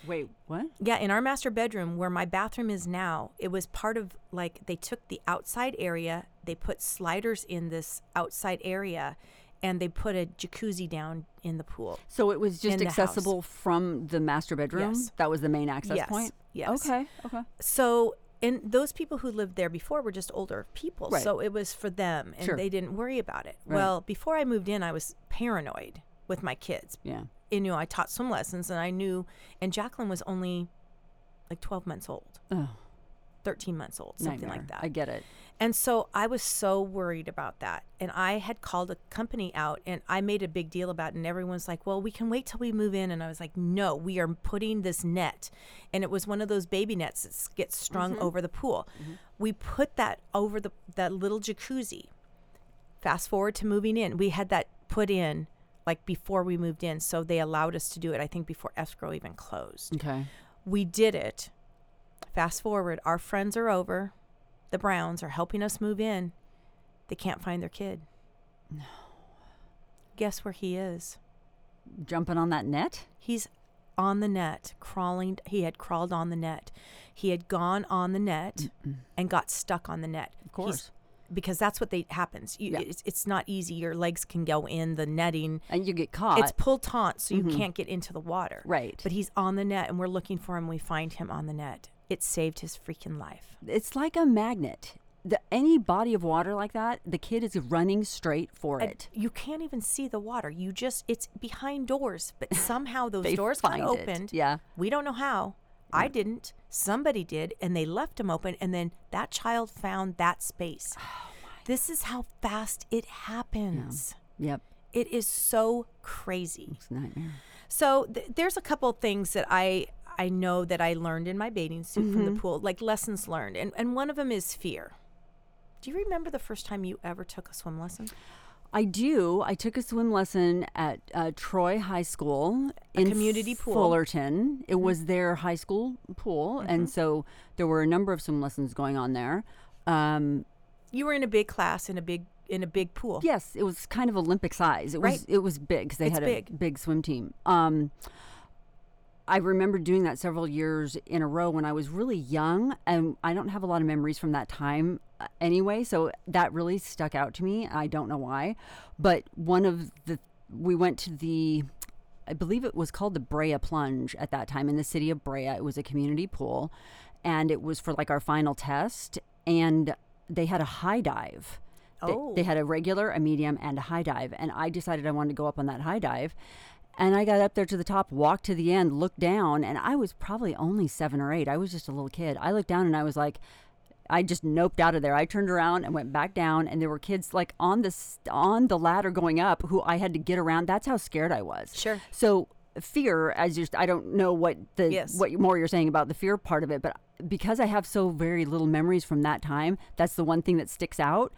Wait, what? Yeah, in our master bedroom where my bathroom is now, it was part of, like, they took the outside area, they put sliders in this outside area, and they put a jacuzzi down in the pool. So it was just accessible from the master bedroom? Yes. That was the main access yes. point? Yes. Okay, okay. So, and those people who lived there before were just older people, right. so it was for them, and sure. they didn't worry about it. Right. Well, before I moved in, I was paranoid with my kids. Yeah. You know, I taught swim lessons, and I knew, and Jacqueline was only like twelve months old, oh. thirteen months old, something Nightmare. Like that. I get it. And so I was so worried about that. And I had called a company out, and I made a big deal about it. And everyone's like, well, we can wait till we move in. And I was like, no, we are putting this net. And it was one of those baby nets that gets strung mm-hmm. over the pool. Mm-hmm. We put that over the that little jacuzzi. Fast forward to moving in. We had that put in. Like before we moved in, so they allowed us to do it, I think, before escrow even closed. Okay. We did it. Fast forward, our friends are over. The Browns are helping us move in. They can't find their kid. No. Guess where he is? Jumping on that net? He's on the net, crawling. He had crawled on the net. He had gone on the net Mm-mm. and got stuck on the net. Of course. He's because that's what they happens. You, yeah. it's, it's not easy. Your legs can go in the netting. And you get caught. It's pull taunt, so mm-hmm. you can't get into the water. Right. But he's on the net, and we're looking for him. We find him on the net. It saved his freaking life. It's like a magnet. The, any body of water like that, the kid is running straight for it. And you can't even see the water. You just, it's behind doors, but somehow those doors got opened. It. Yeah. We don't know how. Yeah. I didn't. Somebody did, and they left them open, and then that child found that space. Oh my. This is how fast it happens. Yeah. Yep. It is so crazy. It's a nightmare. So th- there's a couple things that I... I know that I learned in my bathing suit mm-hmm. from the pool, like lessons learned. And and one of them is fear. Do you remember the first time you ever took a swim lesson? I do. I took a swim lesson at uh, Troy High School. A in community pool. Fullerton. It mm-hmm. was their high school pool. Mm-hmm. And so there were a number of swim lessons going on there. Um, you were in a big class in a big in a big pool. Yes. It was kind of Olympic size. It right. was It was big because they it's had a big. big swim team. Um I remember doing that several years in a row when I was really young, and I don't have a lot of memories from that time anyway, so that really stuck out to me. I don't know why, but one of the, we went to the, I believe it was called the Brea Plunge at that time in the city of Brea. It was a community pool, and it was for like our final test, and they had a high dive. Oh. They, they had a regular, a medium, and a high dive, and I decided I wanted to go up on that high dive. And I got up there to the top, walked to the end, looked down, and I was probably only seven or eight. I was just a little kid. I looked down and I was like, I just noped out of there. I turned around and went back down, and there were kids like on the on the ladder going up who I had to get around. That's how scared I was. Sure. So fear, as just I don't know what the yes. what more you're saying about the fear part of it, but because I have so very little memories from that time, that's the one thing that sticks out.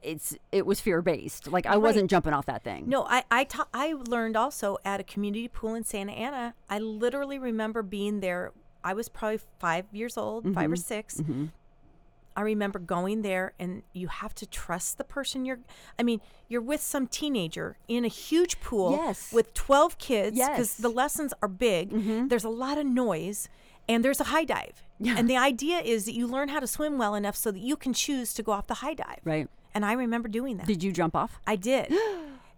It's it was fear-based. Like, I right. wasn't jumping off that thing. No, I I, ta- I learned also at a community pool in Santa Ana. I literally remember being there. I was probably five years old, mm-hmm. five or six. Mm-hmm. I remember going there, and you have to trust the person you're... I mean, you're with some teenager in a huge pool yes. with twelve kids because yes. the lessons are big. Mm-hmm. There's a lot of noise, and there's a high dive. Yeah. And the idea is that you learn how to swim well enough so that you can choose to go off the high dive. Right. And I remember doing that. Did you jump off? I did.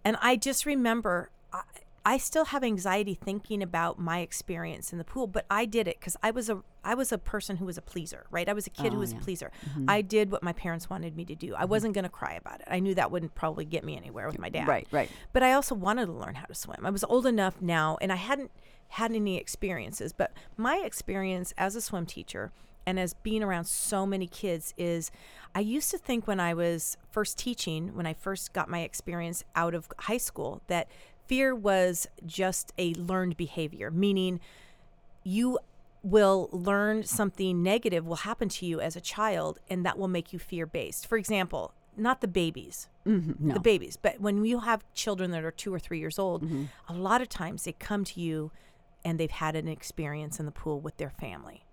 And I just remember, I, I still have anxiety thinking about my experience in the pool, but I did it because I was a I was a person who was a pleaser, right? I was a kid oh, who was yeah. a pleaser. Mm-hmm. I did what my parents wanted me to do. I wasn't going to cry about it. I knew that wouldn't probably get me anywhere with my dad. Right, right. But I also wanted to learn how to swim. I was old enough now, and I hadn't had any experiences, but my experience as a swim teacher and as being around so many kids is, I used to think when I was first teaching, when I first got my experience out of high school, that fear was just a learned behavior, meaning you will learn something negative will happen to you as a child, and that will make you fear-based. For example, not the babies, mm-hmm, no. the babies, but when you have children that are two or three years old, mm-hmm. a lot of times they come to you and they've had an experience in the pool with their family.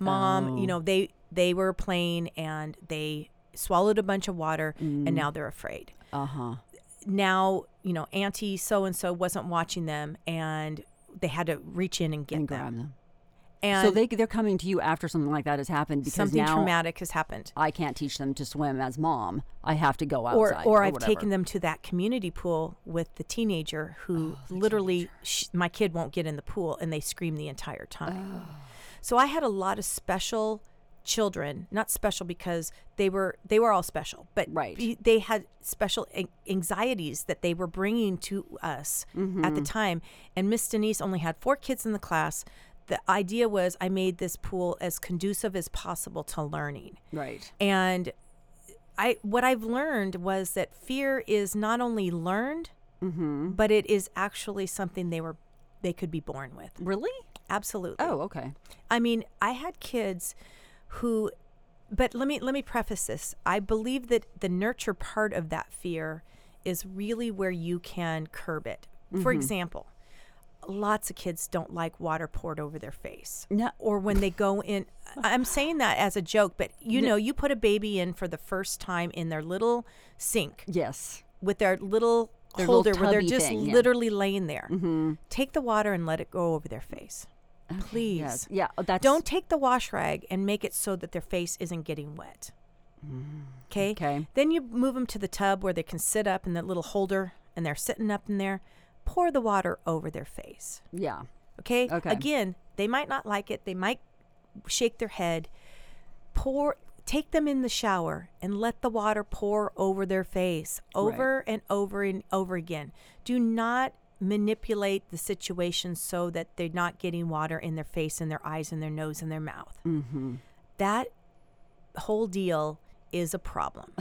Mom, oh. you know, they they were playing and they swallowed a bunch of water mm. and now they're afraid. Uh-huh. Now, you know, Auntie so-and-so wasn't watching them and they had to reach in and get and them. Grab them. And so they, they're coming to you after something like that has happened because something now traumatic has happened. I can't teach them to swim as mom. I have to go outside. Or, or, or I've whatever. taken them to that community pool with the teenager who oh, the literally, teenager. Sh- my kid won't get in the pool and they scream the entire time. Oh. So I had a lot of special children, not special because they were they were all special, but right. b- they had special a- anxieties that they were bringing to us mm-hmm. at the time. And Miss Denise only had four kids in the class. The idea was I made this pool as conducive as possible to learning. Right. And I what I've learned was that fear is not only learned, mm-hmm. but it is actually something they were they could be born with. Really? Absolutely. Oh, okay. I mean, I had kids who, but let me let me preface this. I believe that the nurture part of that fear is really where you can curb it. Mm-hmm. For example, lots of kids don't like water poured over their face. No. Or when they go in, I'm saying that as a joke, but you no. know, you put a baby in for the first time in their little sink. Yes. With their little their holder where they're just thing, yeah. literally laying there. Mm-hmm. Take the water and let it go over their face. Please. Yes. Yeah, that's... Don't take the wash rag and make it so that their face isn't getting wet. Okay? Okay. Then you move them to the tub where they can sit up in that little holder, and they're sitting up in there. Pour the water over their face. Yeah. Okay? Okay. Again, they might not like it. They might shake their head. Pour, take them in the shower and let the water pour over their face over right. and over and over again. Do not manipulate the situation so that they're not getting water in their face and their eyes and their nose and their mouth. Mm-hmm. That whole deal is a problem.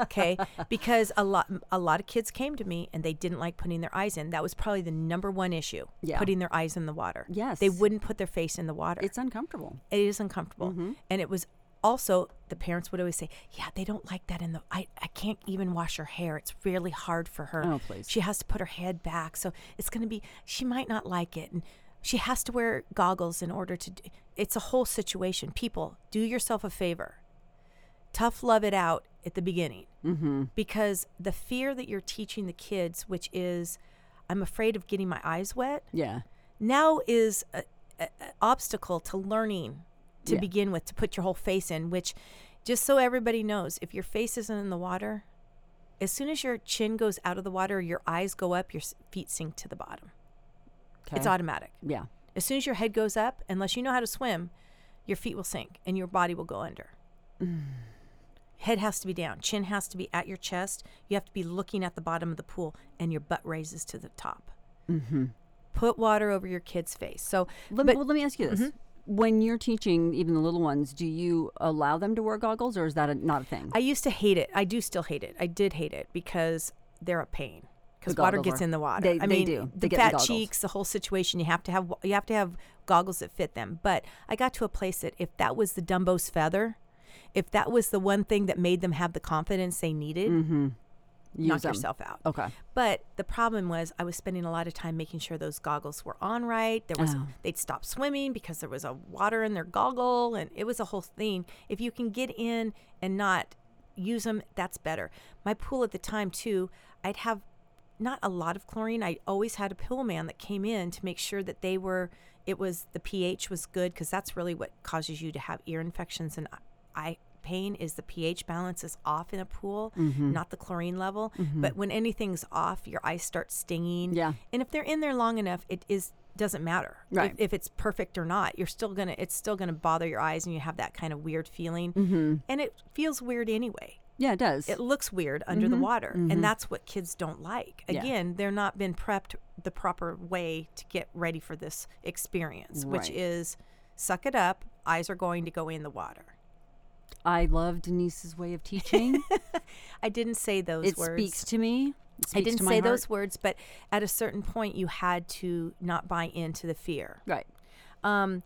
Okay? Because a lot a lot of kids came to me and they didn't like putting their eyes in. That was probably the number one issue, yeah. putting their eyes in the water. Yes. They wouldn't put their face in the water. It's uncomfortable. It is uncomfortable. Mm-hmm. And it was also, the parents would always say, yeah, they don't like that in the, I, I can't even wash her hair. It's really hard for her. Oh, please. She has to put her head back. So it's going to be, she might not like it. And she has to wear goggles in order to, do, it's a whole situation. People, do yourself a favor. Tough love it out at the beginning. Mm-hmm. Because the fear that you're teaching the kids, which is, I'm afraid of getting my eyes wet. Yeah. Now is an obstacle to learning to yeah. begin with, to put your whole face in, which, just so everybody knows, if your face isn't in the water, as soon as your chin goes out of the water, your eyes go up, your feet sink to the bottom. Okay. It's automatic. Yeah. As soon as your head goes up, unless you know how to swim, your feet will sink and your body will go under. Mm. Head has to be down. Chin has to be at your chest. You have to be looking at the bottom of the pool, and your butt raises to the top. Mm-hmm. Put water over your kid's face. So let me, but, well, let me ask you this. Mm-hmm. When you're teaching even the little ones, do you allow them to wear goggles, or is that a, not a thing? I used to hate it. I do still hate it. I did hate it because they're a pain because water gets are. in the water. They, I they mean, do. They the fat the cheeks, the whole situation. You have to have you have to have goggles that fit them. But I got to a place that if that was the Dumbo's feather, if that was the one thing that made them have the confidence they needed, mm-hmm. knock them. yourself out. Okay. But the problem was I was spending a lot of time making sure those goggles were on right. There was oh. they'd stop swimming because there was a water in their goggle, and it was a whole thing. If you can get in and not use them, that's better. My pool at the time too, I'd have not a lot of chlorine. I always had a pool man that came in to make sure that they were it was the pH was good, because that's really what causes you to have ear infections and eye pain is the pH balance is off in a pool, mm-hmm. not the chlorine level. Mm-hmm. But when anything's off, your eyes start stinging. Yeah. And if they're in there long enough, it is doesn't matter right. if, if it's perfect or not. You're still gonna it's still gonna bother your eyes, and you have that kind of weird feeling. Mm-hmm. And it feels weird anyway. Yeah, it does. It looks weird under mm-hmm. the water, mm-hmm. and that's what kids don't like. Again, yeah. they're not been prepped the proper way to get ready for this experience, right. which is suck it up. Eyes are going to go in the water. I love Denise's way of teaching. I didn't say those it words. It speaks to me. Speaks I didn't say heart. those words, but at a certain point, you had to not buy into the fear. Right. Um,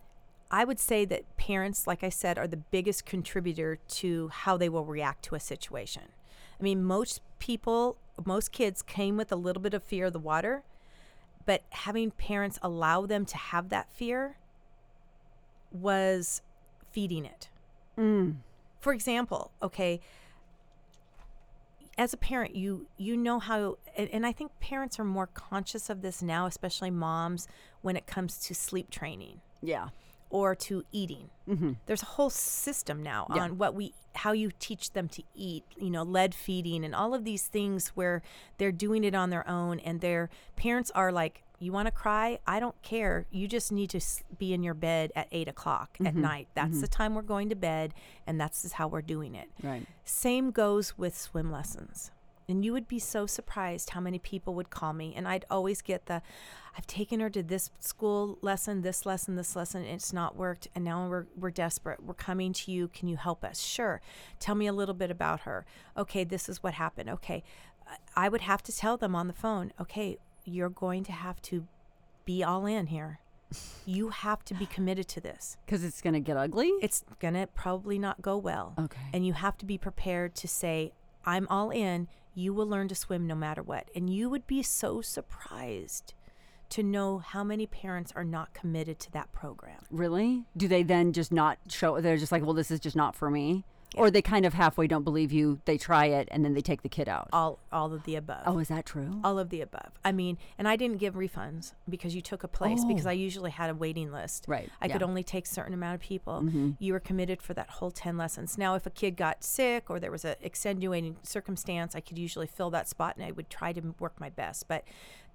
I would say that parents, like I said, are the biggest contributor to how they will react to a situation. I mean, most people, most kids came with a little bit of fear of the water, but having parents allow them to have that fear was feeding it. Mm. For example, okay, as a parent, you you know how, and, and I think parents are more conscious of this now, especially moms, when it comes to sleep training. Yeah. Or to eating. Mm-hmm. There's a whole system now yeah. on what we, how you teach them to eat, you know, lead feeding and all of these things where they're doing it on their own, and their parents are like, you want to cry? I don't care. You just need to be in your bed at eight o'clock mm-hmm. at night. That's mm-hmm. the time we're going to bed, and that's how we're doing it. Right. Same goes with swim lessons. And you would be so surprised how many people would call me, and I'd always get the, I've taken her to this school lesson, this lesson, this lesson, and it's not worked, and now we're we're desperate. We're coming to you. Can you help us? Sure. Tell me a little bit about her. Okay, this is what happened. Okay. I would have to tell them on the phone, okay, you're going to have to be all in here. You have to be committed to this. Because it's going to get ugly? It's going to probably not go well. Okay. And you have to be prepared to say, I'm all in. You will learn to swim no matter what. And you would be so surprised to know how many parents are not committed to that program. Really? Do they then just not show? They're just like, well, this is just not for me. Or they kind of halfway don't believe you, they try it, and then they take the kid out. All all of the above. Oh, is that true? All of the above. I mean, and I didn't give refunds because you took a place, oh. because I usually had a waiting list. Right. I yeah. could only take a certain amount of people. Mm-hmm. You were committed for that whole ten lessons. Now, if a kid got sick or there was an extenuating circumstance, I could usually fill that spot, and I would try to work my best. But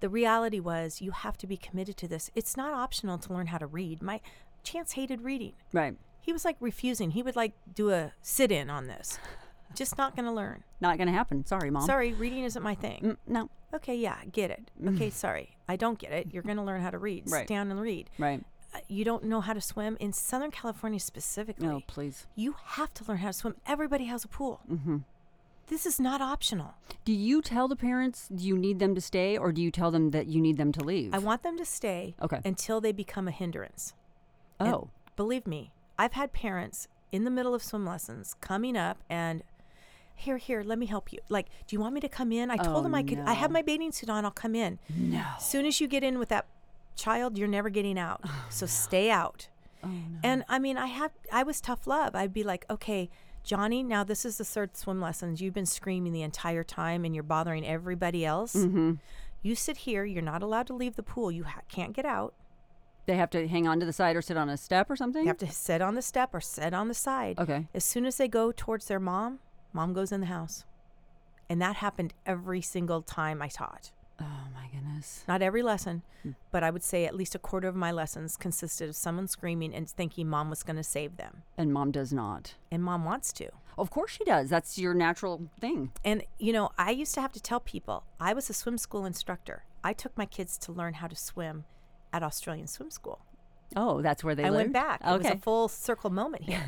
the reality was you have to be committed to this. It's not optional to learn how to read. My Chance hated reading. Right. He was like refusing. He would like do a sit-in on this. Just not going to learn. Not going to happen. Sorry, Mom. Sorry, reading isn't my thing. Mm, no. Okay, yeah, get it. Okay, sorry. I don't get it. You're going to learn how to read. Right. Sit down and read. Right. Uh, you don't know how to swim in Southern California specifically. No, please. You have to learn how to swim. Everybody has a pool. Mm-hmm. This is not optional. Do you tell the parents you need them to stay, or do you tell them that you need them to leave? I want them to stay okay. until they become a hindrance. Oh. And believe me, I've had parents in the middle of swim lessons coming up and, here, here, let me help you. Like, do you want me to come in? I told oh, them I could. No. I have my bathing suit on. I'll come in. No. As soon as you get in with that child, you're never getting out. Oh, so no. Stay out. Oh, no. And, I mean, I have. I was tough love. I'd be like, okay, Johnny, now this is the third swim lessons. You've been screaming the entire time, and you're bothering everybody else. Mm-hmm. You sit here. You're not allowed to leave the pool. You ha- can't get out. They have to hang on to the side or sit on a step or something? They have to sit on the step or sit on the side. Okay. As soon as they go towards their mom, mom goes in the house. And that happened every single time I taught. Oh, my goodness. Not every lesson, hmm. but I would say at least a quarter of my lessons consisted of someone screaming and thinking mom was going to save them. And mom does not. And mom wants to. Of course she does. That's your natural thing. And, you know, I used to have to tell people, I was a swim school instructor. I took my kids to learn how to swim at Australian Swim School. Oh, that's where they I lived? Went back. Okay. It was a full circle moment here.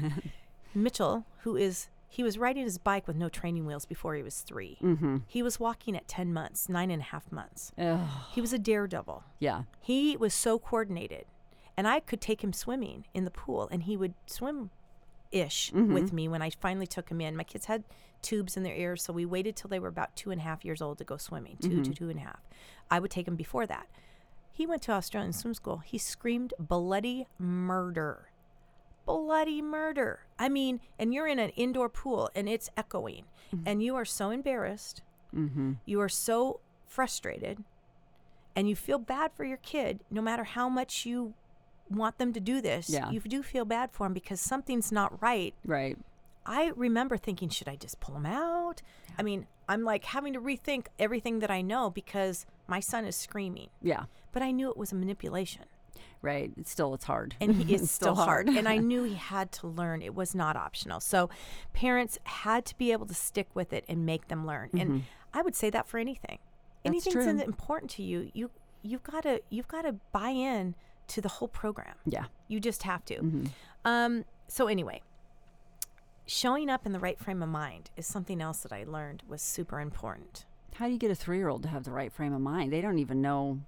Mitchell, who is, he was riding his bike with no training wheels before he was three. Mm-hmm. He was walking at ten months, nine and a half months. Ugh. He was a daredevil. Yeah. He was so coordinated. And I could take him swimming in the pool, and he would swim-ish mm-hmm. with me when I finally took him in. My kids had tubes in their ears, so we waited till they were about two and a half years old to go swimming, two mm-hmm. to two and a half. I would take him before that. He went to Australian Swim School. He screamed bloody murder. Bloody murder. I mean, and you're in an indoor pool, and it's echoing. Mm-hmm. And you are so embarrassed. Mm-hmm. You are so frustrated. And you feel bad for your kid, no matter how much you want them to do this. Yeah. You do feel bad for them because something's not right. Right. I remember thinking, should I just pull him out? Yeah. I mean, I'm like having to rethink everything that I know because my son is screaming. Yeah. But I knew it was a manipulation. Right. It's still, it's hard. And he is still hard. And I knew he had to learn. It was not optional. So parents had to be able to stick with it and make them learn. Mm-hmm. And I would say that for anything. Anything that's important to you, you you've got to you've got to buy in to the whole program. Yeah. You just have to. Mm-hmm. Um, so anyway, showing up in the right frame of mind is something else that I learned was super important. How do you get a three-year-old to have the right frame of mind? They don't even know.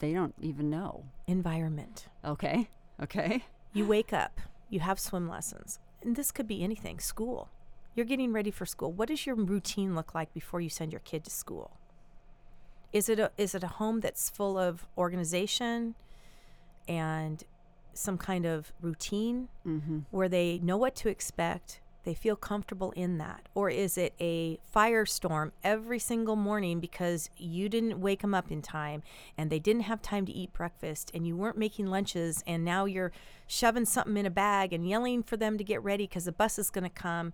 They don't even know. Environment. Okay. Okay. You wake up. You have swim lessons. And this could be anything. School. You're getting ready for school. What does your routine look like before you send your kid to school? Is it a, is it a home that's full of organization and some kind of routine mm-hmm. where they know what to expect? They feel comfortable in that? Or is it a firestorm every single morning because you didn't wake them up in time and they didn't have time to eat breakfast and you weren't making lunches and now you're shoving something in a bag and yelling for them to get ready because the bus is going to come?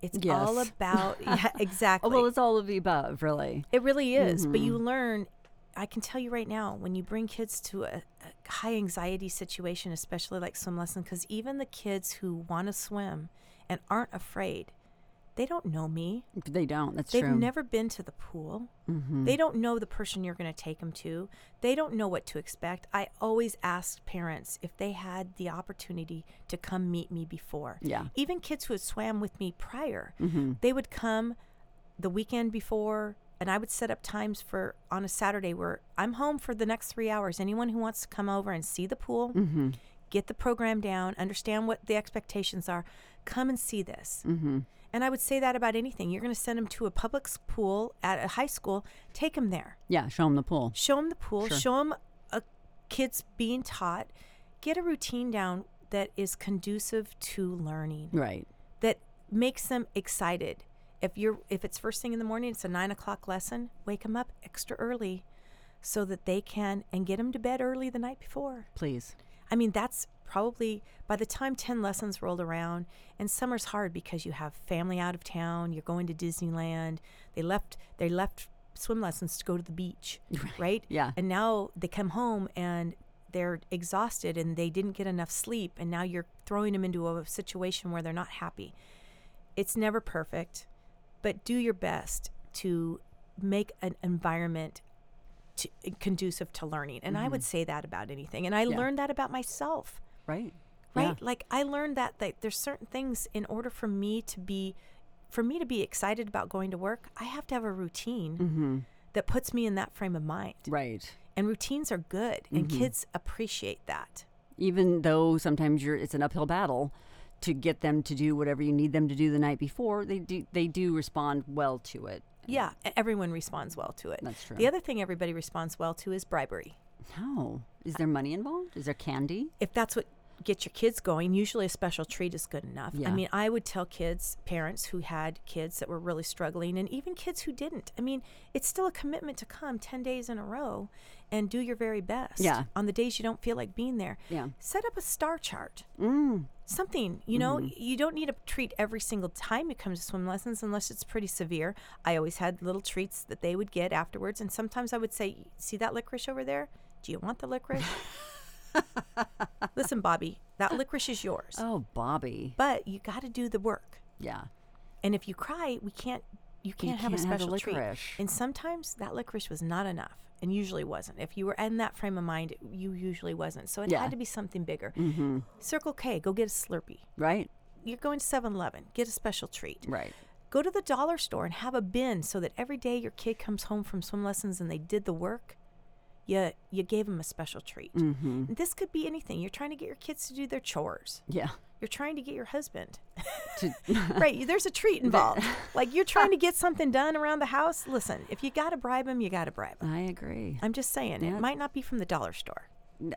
It's yes. all about, yeah, exactly. Well, it's all of the above, really. It really is. Mm-hmm. But you learn, I can tell you right now, when you bring kids to a, a high anxiety situation, especially like swim lesson, because even the kids who want to swim and aren't afraid, they don't know me. They don't. That's They've true. They've never been to the pool. Mm-hmm. They don't know the person you're going to take them to. They don't know what to expect. I always ask parents if they had the opportunity to come meet me before. Yeah. Even kids who had swam with me prior, mm-hmm. they would come the weekend before, and I would set up times for on a Saturday where I'm home for the next three hours. Anyone who wants to come over and see the pool, mm-hmm. get the program down, understand what the expectations are, come and see this. Mm-hmm. And I would say that about anything. You're going to send them to a public pool at a high school, take them there. Yeah, show them the pool. Show them the pool. Sure. Show them a kids being taught. Get a routine down that is conducive to learning. Right. That makes them excited. If you're, if it's first thing in the morning, it's a nine o'clock lesson, wake them up extra early so that they can, and get them to bed early the night before. Please. I mean, that's probably, by the time ten lessons rolled around, and summer's hard because you have family out of town, you're going to Disneyland. They left, they left swim lessons to go to the beach, right? right? Yeah. And now they come home and they're exhausted and they didn't get enough sleep, and now you're throwing them into a situation where they're not happy. It's never perfect, but do your best to make an environment to, conducive to learning. And mm-hmm. I would say that about anything. And I yeah. learned that about myself. Right. Right? Yeah. Like I learned that, that there's certain things, in order for me to be for me to be excited about going to work, I have to have a routine mm-hmm. that puts me in that frame of mind. Right. And routines are good, and mm-hmm. kids appreciate that. Even though sometimes you're, it's an uphill battle to get them to do whatever you need them to do the night before, they do they do respond well to it. Yeah, everyone responds well to it. That's true. The other thing everybody responds well to is bribery. No. Is there money involved? Is there candy? If that's what gets your kids going, usually a special treat is good enough. Yeah. I mean, I would tell kids, parents who had kids that were really struggling, and even kids who didn't. I mean, it's still a commitment to come ten days in a row and do your very best. Yeah. On the days you don't feel like being there. Yeah. Set up a star chart. Mm. Something, you know, mm. you don't need a treat every single time you come to swim lessons unless it's pretty severe. I always had little treats that they would get afterwards. And sometimes I would say, see that licorice over there? Do you want the licorice? Listen, Bobby, that licorice is yours. Oh, Bobby. But you got to do the work. Yeah. And if you cry, we can't, you can't, you have can't a special have treat. And sometimes that licorice was not enough, and usually wasn't. If you were in that frame of mind, you usually wasn't. So it yeah. had to be something bigger. Mm-hmm. Circle K, go get a Slurpee. Right. You're going to seven eleven, get a special treat. Right. Go to the dollar store and have a bin so that every day your kid comes home from swim lessons and they did the work. You, you gave them a special treat. Mm-hmm. This could be anything. You're trying to get your kids to do their chores. Yeah. You're trying to get your husband. to right. There's a treat involved. Like you're trying to get something done around the house. Listen, if you got to bribe him, you got to bribe him. I agree. I'm just saying. Yeah. It might not be from the dollar store.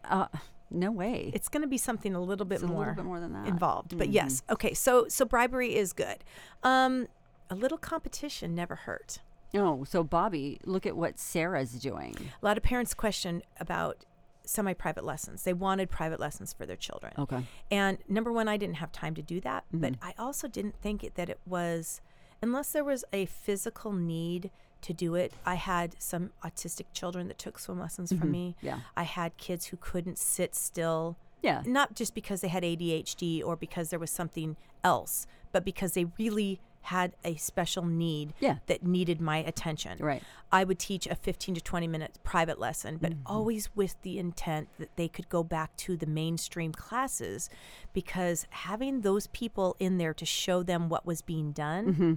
Uh, no way. It's going to be something a little bit, it's more, a little bit more than that. Involved. Mm-hmm. But yes. Okay. So, so bribery is good. Um, a little competition never hurt. No, oh, so Bobby, look at what Sarah's doing. A lot of parents question about semi-private lessons. They wanted private lessons for their children. Okay. And number one, I didn't have time to do that, mm-hmm. but I also didn't think it, that it was, unless there was a physical need to do it. I had some autistic children that took swim lessons mm-hmm. from me. Yeah. I had kids who couldn't sit still. Yeah. Not just because they had A D H D or because there was something else, but because they really had a special need yeah. that needed my attention. Right. I would teach a fifteen to twenty minute private lesson, but mm-hmm. always with the intent that they could go back to the mainstream classes, because having those people in there to show them what was being done mm-hmm.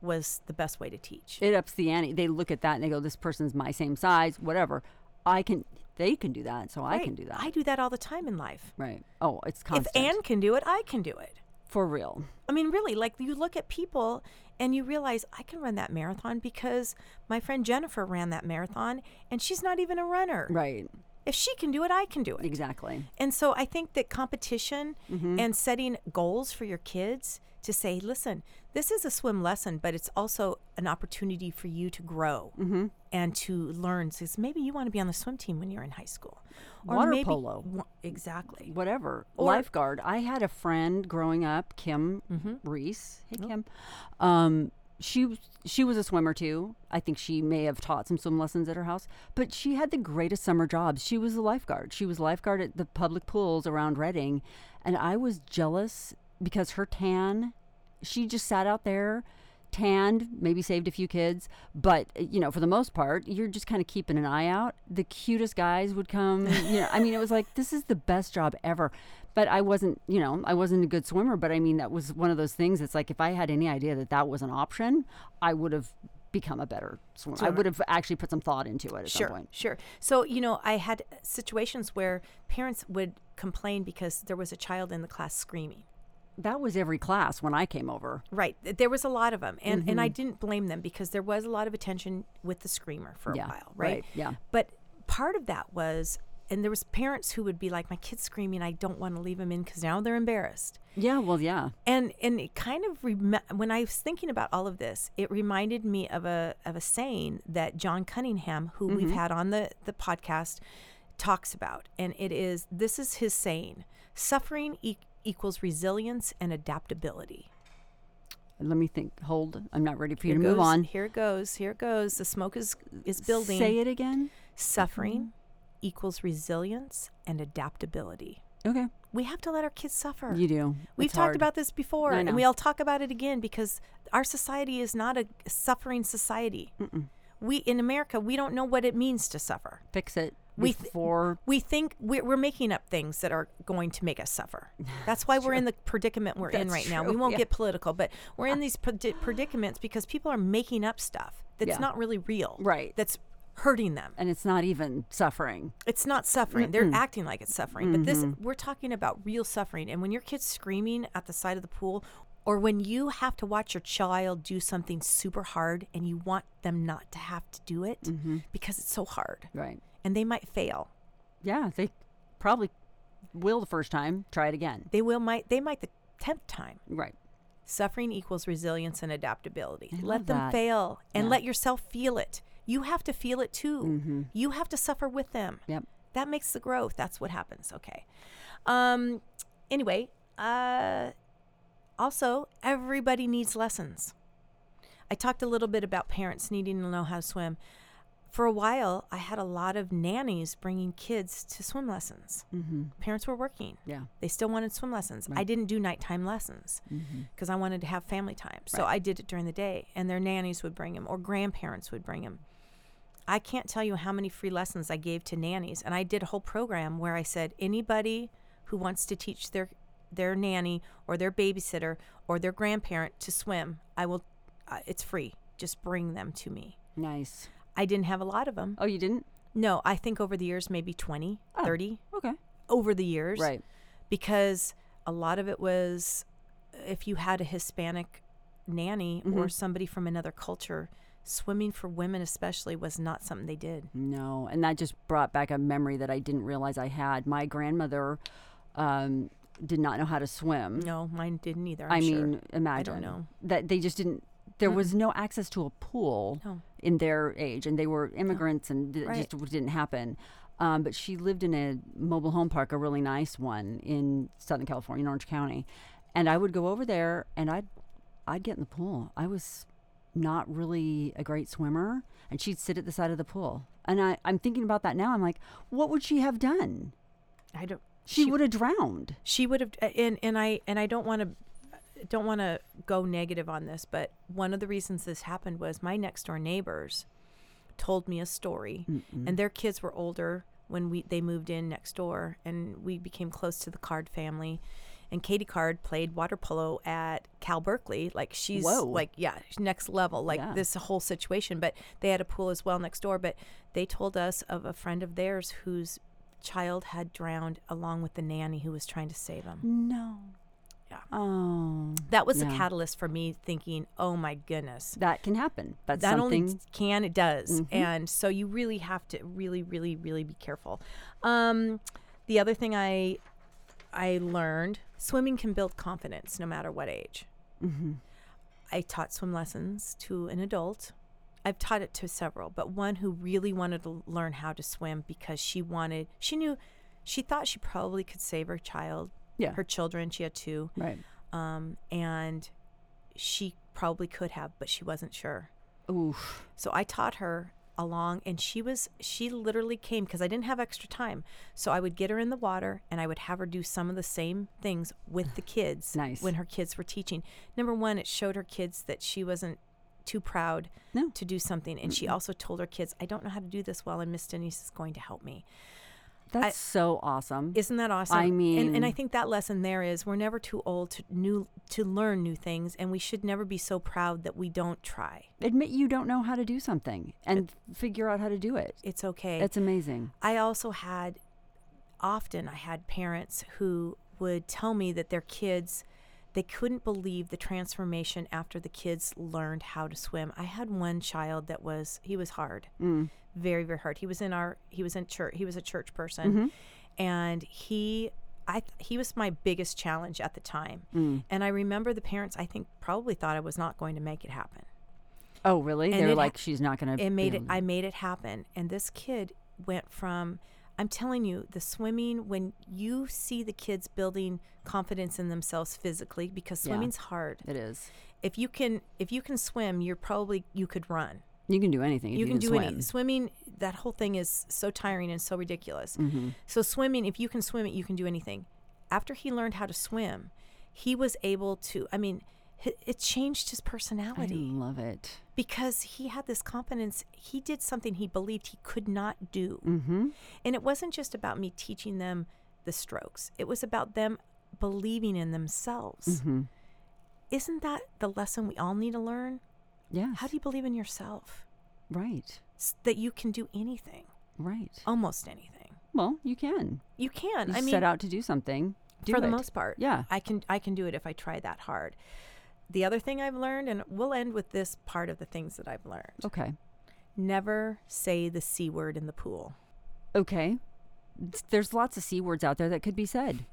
was the best way to teach. It ups the ante. They look at that and they go, this person's my same size, whatever. I can, they can do that, so right. I can do that. I do that all the time in life. Right. Oh, it's constant. If Ann can do it, I can do it. For real. I mean, really, like you look at people and you realize I can run that marathon because my friend Jennifer ran that marathon and she's not even a runner. Right. If she can do it, I can do it. Exactly. And so I think that competition mm-hmm. and setting goals for your kids to say, listen, this is a swim lesson, but it's also an opportunity for you to grow mm-hmm. and to learn. So maybe you want to be on the swim team when you're in high school. Or water maybe, polo. Wa- exactly. Whatever. Or lifeguard. I had a friend growing up, Kim mm-hmm. Reese. Hey, oh. Kim. Um, She she was a swimmer, too. I think she may have taught some swim lessons at her house. But she had the greatest summer jobs. She was a lifeguard. She was a lifeguard at the public pools around Reading. And I was jealous because her tan, she just sat out there, tanned, maybe saved a few kids. But, you know, for the most part, you're just kind of keeping an eye out. The cutest guys would come. You know, I mean, it was like, this is the best job ever. But I wasn't, you know, I wasn't a good swimmer. But I mean, that was one of those things. It's like if I had any idea that that was an option, I would have become a better swimmer. swimmer. I would have actually put some thought into it at sure, some point. Sure, sure. So, you know, I had situations where parents would complain because there was a child in the class screaming. That was every class when I came over. Right. There was a lot of them. And, mm-hmm. and I didn't blame them because there was a lot of attention with the screamer for a yeah, while. Right? right. Yeah. But part of that was And there was parents who would be like, my kid's screaming, I don't want to leave him in because now they're embarrassed. Yeah, well, yeah. And and it kind of, rem- when I was thinking about all of this, it reminded me of a of a saying that John Cunningham, who mm-hmm. we've had on the, the podcast, talks about. And it is, this is his saying, suffering e- equals resilience and adaptability. Let me think. Hold. I'm not ready for you here to goes, move on. Here it goes. Here it goes. The smoke is is building. Say it again. Suffering mm-hmm. equals resilience and adaptability. Okay. We have to let our kids suffer. You do. We've it's talked hard. about this before, and we'll talk about it again because our society is not a suffering society. Mm-mm. We in America, we don't know what it means to suffer. Fix it. We th- before we think we're, we're making up things that are going to make us suffer. That's why we're in the predicament we're That's in right true. now. We won't yeah. get political, but we're in these predi- predicaments because people are making up stuff that's yeah. not really real. Right. That's hurting them. And it's not even suffering. It's not suffering. Mm-hmm. They're acting like it's suffering. Mm-hmm. But this, we're talking about real suffering. And when your kid's screaming at the side of the pool, or when you have to watch your child do something super hard and you want them not to have to do it mm-hmm. because it's so hard. Right. And they might fail. Yeah, they probably will the first time. Try it again. They will might they might the tenth time. Right. Suffering equals resilience and adaptability. I let them that. fail and yeah. let yourself feel it. You have to feel it too. Mm-hmm. You have to suffer with them. Yep. That makes the growth. That's what happens. Okay. Um. Anyway. Uh. Also, everybody needs lessons. I talked a little bit about parents needing to know how to swim. For a while, I had a lot of nannies bringing kids to swim lessons. Mm-hmm. Parents were working. Yeah. They still wanted swim lessons. Right. I didn't do nighttime lessons because mm-hmm. I wanted to have family time. So right. I did it during the day, and their nannies would bring them or grandparents would bring them. I can't tell you how many free lessons I gave to nannies, and I did a whole program where I said, anybody who wants to teach their, their nanny or their babysitter or their grandparent to swim, I will. Uh, it's free. Just bring them to me. Nice. I didn't have a lot of them. Oh, you didn't? No, I think over the years, maybe twenty, oh, thirty. Okay. Over the years. Right. Because a lot of it was if you had a Hispanic nanny mm-hmm. or somebody from another culture, swimming for women especially was not something they did. No, and that just brought back a memory that I didn't realize I had. My grandmother um, did not know how to swim. No, mine didn't either, I'm I sure. mean, imagine. I don't know. That they just didn't. There was no access to a pool no. in their age, and they were immigrants, no. and it right. just didn't happen. Um, but she lived in a mobile home park, a really nice one in Southern California, in Orange County. And I would go over there, and I'd, I'd get in the pool. I was not really a great swimmer, and she'd sit at the side of the pool. And I, I'm thinking about that now. I'm like, what would she have done? I don't. She, she would have drowned. She would have, and and I and I don't want to. don't want to go negative on this, but one of the reasons this happened was my next door neighbors told me a story Mm-mm. and their kids were older when we they moved in next door, and we became close to the Card family. And Katie Card played water polo at Cal Berkeley. Like she's Whoa. like, yeah, next level, like yeah. this whole situation, but they had a pool as well next door. But they told us of a friend of theirs whose child had drowned along with the nanny who was trying to save him. No. Yeah. Oh, that was yeah. a catalyst for me thinking, oh my goodness, that can happen. That's that something only can it does. Mm-hmm. And so you really have to really, really, really be careful. Um, the other thing I I learned, swimming can build confidence no matter what age. Mm-hmm. I taught swim lessons to an adult. I've taught it to several, but one who really wanted to learn how to swim because she wanted, she knew, she thought she probably could save her child. Yeah. Her children, she had two. Right. Um, and she probably could have, but she wasn't sure. Oof. So I taught her along, and she was, she literally came, because I didn't have extra time. So I would get her in the water, and I would have her do some of the same things with the kids. Nice. When her kids were teaching. Number one, it showed her kids that she wasn't too proud no. to do something. And mm-hmm. she also told her kids, I don't know how to do this well, and Miss Denise is going to help me. That's I, so awesome. Isn't that awesome? I mean, and, and I think that lesson there is we're never too old to new to learn new things, and we should never be so proud that we don't try. Admit you don't know how to do something and it, figure out how to do it. It's okay. That's amazing. I also had often I had parents who would tell me that their kids, They couldn't believe the transformation after the kids learned how to swim. I had one child that was, he was hard, mm. very, very hard. He was in our, he was in church, he was a church person. Mm-hmm. And he, I, he was my biggest challenge at the time. Mm. And I remember the parents, I think, probably thought I was not going to make it happen. Oh, really? They're like, ha- she's not going to. It made you know. it, I made it happen. And this kid went from, I'm telling you, the swimming, when you see the kids building confidence in themselves physically, because swimming's yeah, hard. It is. If you can, if you can swim, you're probably, you could run. You can do anything. If you, you can, can do swim. anything. Swimming, that whole thing is so tiring and so ridiculous. Mm-hmm. So swimming, if you can swim it, you can do anything. After he learned how to swim, he was able to, I mean, it changed his personality. I love it. Because he had this confidence. He did something he believed he could not do. Mm-hmm. And it wasn't just about me teaching them the strokes. It was about them believing in themselves. Mm-hmm. Isn't that the lesson we all need to learn? Yes. How do you believe in yourself? Right. So that you can do anything. Right. Almost anything. Well, you can. You can. You I mean, set out to do something. Do for it. the most part. Yeah. I can. I can do it if I try that hard. The other thing I've learned, and we'll end with this part of the things that I've learned. Okay. Never say the C word in the pool. Okay. There's lots of C words out there that could be said.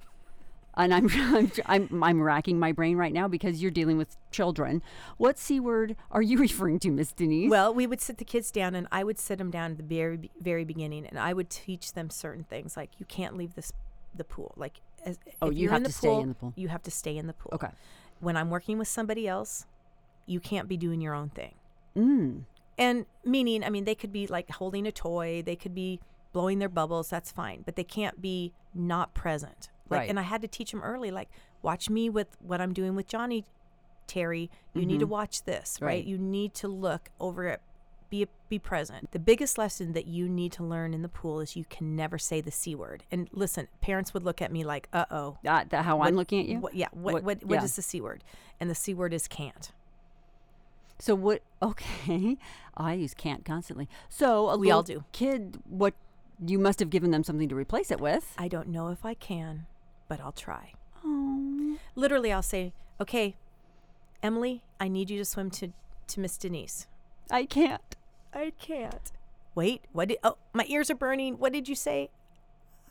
And I'm I'm, I'm I'm racking my brain right now because you're dealing with children. What C word are you referring to, Miss Denise? Well, we would sit the kids down, and I would sit them down at the very, very beginning, and I would teach them certain things, like you can't leave this the pool. Like, as, oh, if you you're have in the to pool, stay in the pool. You have to stay in the pool. Okay. When I'm working with somebody else, you can't be doing your own thing. Mm. And meaning, I mean, they could be like holding a toy. They could be blowing their bubbles. That's fine. But they can't be not present. Like, right. And I had to teach them early, like, watch me with what I'm doing with Johnny, Terry. You mm-hmm. need to watch this, right? right? You need to look over it, be, be present. The biggest lesson that you need to learn in the pool is you can never say the C word. And listen, parents would look at me like, uh-oh. That, that how what, I'm looking at you? What, yeah. What, what, what, yeah. What is the C word? And the C word is can't. So what, okay. I use can't constantly. So a we all do. Kid, what, you must have given them something to replace it with. I don't know if I can, but I'll try. Oh. Literally, I'll say, okay, Emily, I need you to swim to, to Miss Denise. I can't. I can't. Wait, what did, oh, my ears are burning. What did you say?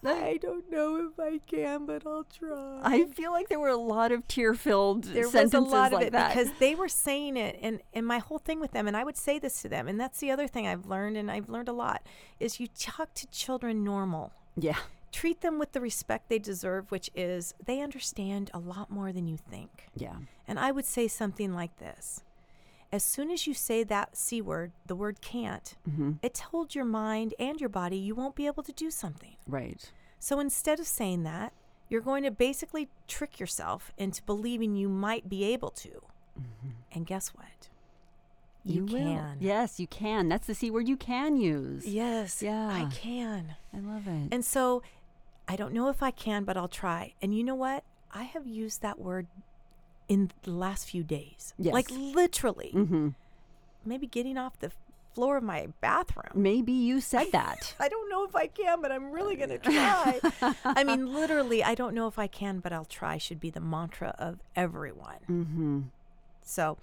I don't know if I can, but I'll try. I feel like there were a lot of tear-filled there sentences was a lot like of it that. Because they were saying it, and, and my whole thing with them, and I would say this to them, and that's the other thing I've learned, and I've learned a lot, is you talk to children normal. Yeah. Treat them with the respect they deserve, which is they understand a lot more than you think. Yeah. And I would say something like this. As soon as you say that C word, the word can't, mm-hmm. it told your mind and your body you won't be able to do something. Right. So instead of saying that, you're going to basically trick yourself into believing you might be able to. Mm-hmm. And guess what? You, you can. Will. Yes, you can. That's the C word you can use. Yes. Yeah. I can. I love it. And so I don't know if I can, but I'll try. And you know what? I have used that word in the last few days. Yes. Like literally. Mm-hmm. Maybe getting off the floor of my bathroom. Maybe you said that. I don't know if I can, but I'm really going to try. I mean, literally, I don't know if I can, but I'll try should be the mantra of everyone. Mm-hmm. So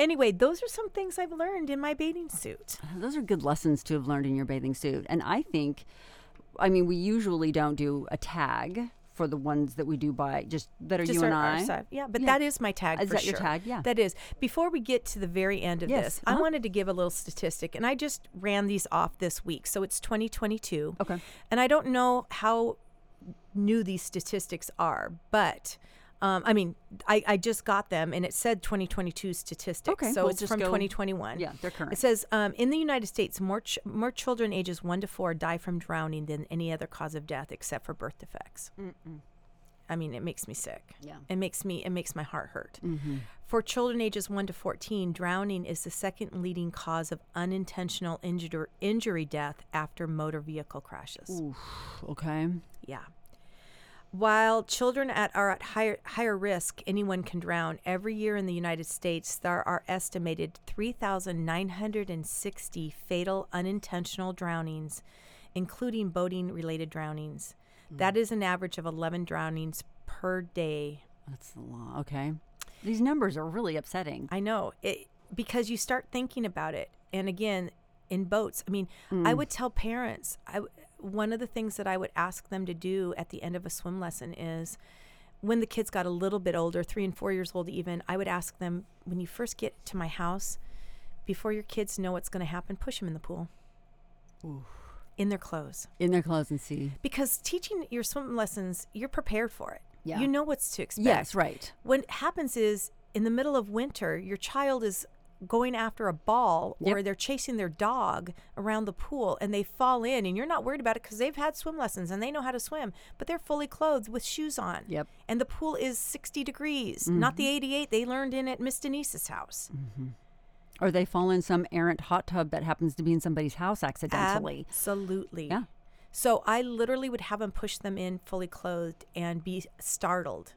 anyway, those are some things I've learned in my bathing suit. Those are good lessons to have learned in your bathing suit. And I think, I mean, we usually don't do a tag for the ones that we do by just that are just you our, and I. Side. Yeah, but yeah. that is my tag. Is for that sure. your tag? Yeah. That is. Before we get to the very end of yes. this, uh-huh. I wanted to give a little statistic, and I just ran these off this week. So it's twenty twenty-two. Okay. And I don't know how new these statistics are, but um, I mean, I, I just got them, and it said twenty twenty-two statistics. Okay. So we'll it's from twenty twenty-one. Yeah, they're current. It says um, in the United States, more ch- more children ages one to four die from drowning than any other cause of death, except for birth defects. Mm-mm. I mean, it makes me sick. Yeah. It makes me. It makes my heart hurt. Mm-hmm. For children ages one to fourteen, drowning is the second leading cause of unintentional injury injury death after motor vehicle crashes. Oof. Okay. Yeah. While children at are at higher higher risk, anyone can drown. Every year in the United States, there are estimated three thousand nine hundred sixty fatal unintentional drownings, including boating-related drownings. Mm. That is an average of eleven drownings per day. That's a lot. Okay. these numbers are really upsetting. I know, it, because you start thinking about it. And again, in boats, I mean, mm. I would tell parents, I, one of the things that I would ask them to do at the end of a swim lesson is, when the kids got a little bit older, three and four years old even, I would ask them, when you first get to my house, before your kids know what's going to happen, push them in the pool. Oof. In their clothes. In their clothes and see. Because teaching your swim lessons, you're prepared for it. Yeah. You know what's to expect. Yes, right. What happens is, in the middle of winter, your child is going after a ball, yep. or they're chasing their dog around the pool and they fall in, and you're not worried about it because they've had swim lessons and they know how to swim, but they're fully clothed with shoes on. Yep. And the pool is sixty degrees, mm-hmm. not the eighty-eight they learned in at Miss Denise's house. Mm-hmm. Or they fall in some errant hot tub that happens to be in somebody's house accidentally. Absolutely. Yeah. So I literally would have them push them in fully clothed and be startled.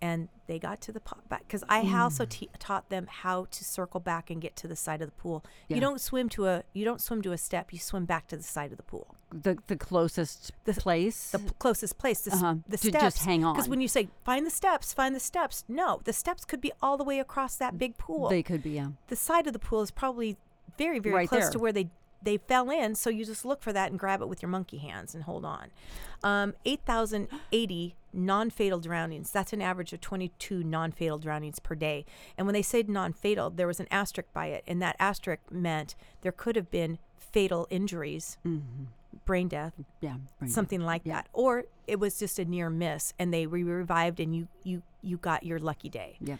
And they got to the pot back, because I mm. also t- taught them how to circle back and get to the side of the pool. Yeah. You don't swim to a you don't swim to a step. You swim back to the side of the pool. The the closest the, place. The p- closest place. The, uh-huh. the to steps. Just hang on. Because when you say find the steps, find the steps. No, the steps could be all the way across that big pool. They could be. Yeah. The side of the pool is probably very very right close there. to where they. They fell in, so you just look for that and grab it with your monkey hands and hold on. Um, eight thousand eighty non-fatal drownings. That's an average of twenty-two non-fatal drownings per day. And when they said non-fatal, there was an asterisk by it, and that asterisk meant there could have been fatal injuries, mm-hmm. brain death, yeah, brain something death. like yeah. that. Or it was just a near miss, and they were revived, and you you, you got your lucky day. Yeah.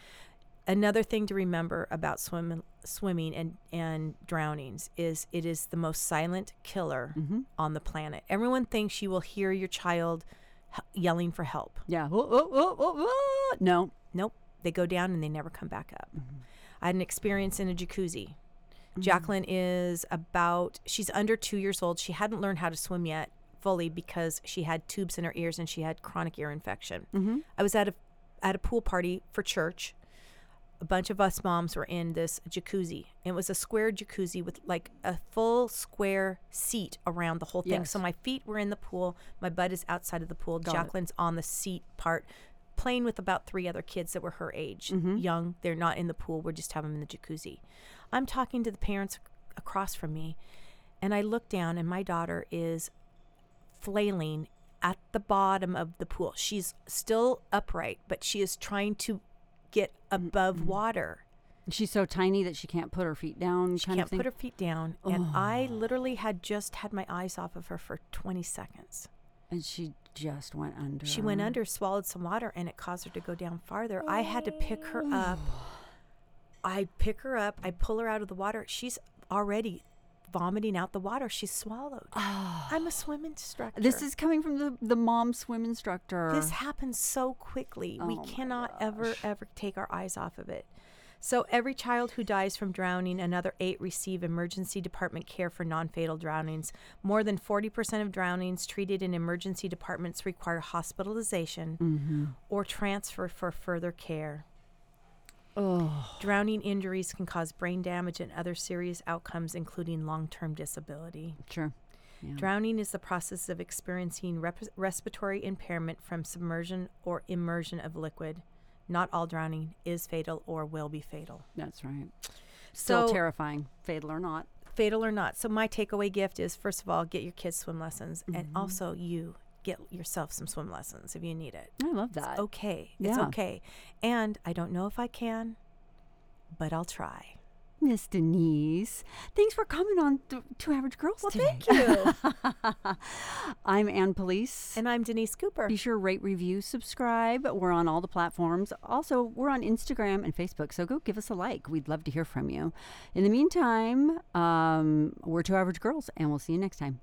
Another thing to remember about swim, swimming and, and drownings is it is the most silent killer mm-hmm. on the planet. Everyone thinks you will hear your child he- yelling for help. Yeah. Oh, oh, oh, oh, oh. No. Nope. They go down and they never come back up. Mm-hmm. I had an experience in a jacuzzi. Mm-hmm. Jacqueline is about, she's under two years old. She hadn't learned how to swim yet fully because she had tubes in her ears and she had chronic ear infection. Mm-hmm. I was at a at a pool party for church. A bunch of us moms were in this jacuzzi. It was a square jacuzzi with like a full square seat around the whole thing. Yes. So my feet were in the pool. My butt is outside of the pool. Got Jacqueline's it. on the seat part, playing with about three other kids that were her age, mm-hmm. young. They're not in the pool. We're just having them in the jacuzzi. I'm talking to the parents across from me, and I look down, and my daughter is flailing at the bottom of the pool. She's still upright, but she is trying to get above mm-hmm. water. She's so tiny that she can't put her feet down. She kind can't of thing. put her feet down. Oh. And I literally had just had my eyes off of her for twenty seconds. And she just went under. She went under, swallowed some water, and it caused her to go down farther. I had to pick her up. I pick her up. I pull her out of the water. She's already vomiting out the water she swallowed. Oh. I'm a swim instructor. This is coming from the, the mom swim instructor. This happens so quickly. Oh, we cannot ever, ever take our eyes off of it. So every child who dies from drowning, another eight receive emergency department care for non-fatal drownings. More than forty percent of drownings treated in emergency departments require hospitalization mm-hmm. or transfer for further care. Oh. Drowning injuries can cause brain damage and other serious outcomes, including long-term disability. Sure. Yeah. Drowning is the process of experiencing rep- respiratory impairment from submersion or immersion of liquid. Not all drowning is fatal or will be fatal. That's right. Still so, terrifying, fatal or not. Fatal or not. So my takeaway gift is, first of all, get your kids swim lessons, mm-hmm. and also you get yourself some swim lessons if you need it. I love that. It's okay. It's yeah. okay. And I don't know if I can, but I'll try. Miss Denise, thanks for coming on th- Two Average Girls well, today. Well, thank you. I'm Ann Police. And I'm Denise Cooper. Be sure to rate, review, subscribe. We're on all the platforms. Also, we're on Instagram and Facebook, so go give us a like. We'd love to hear from you. In the meantime, um, we're Two Average Girls, and we'll see you next time.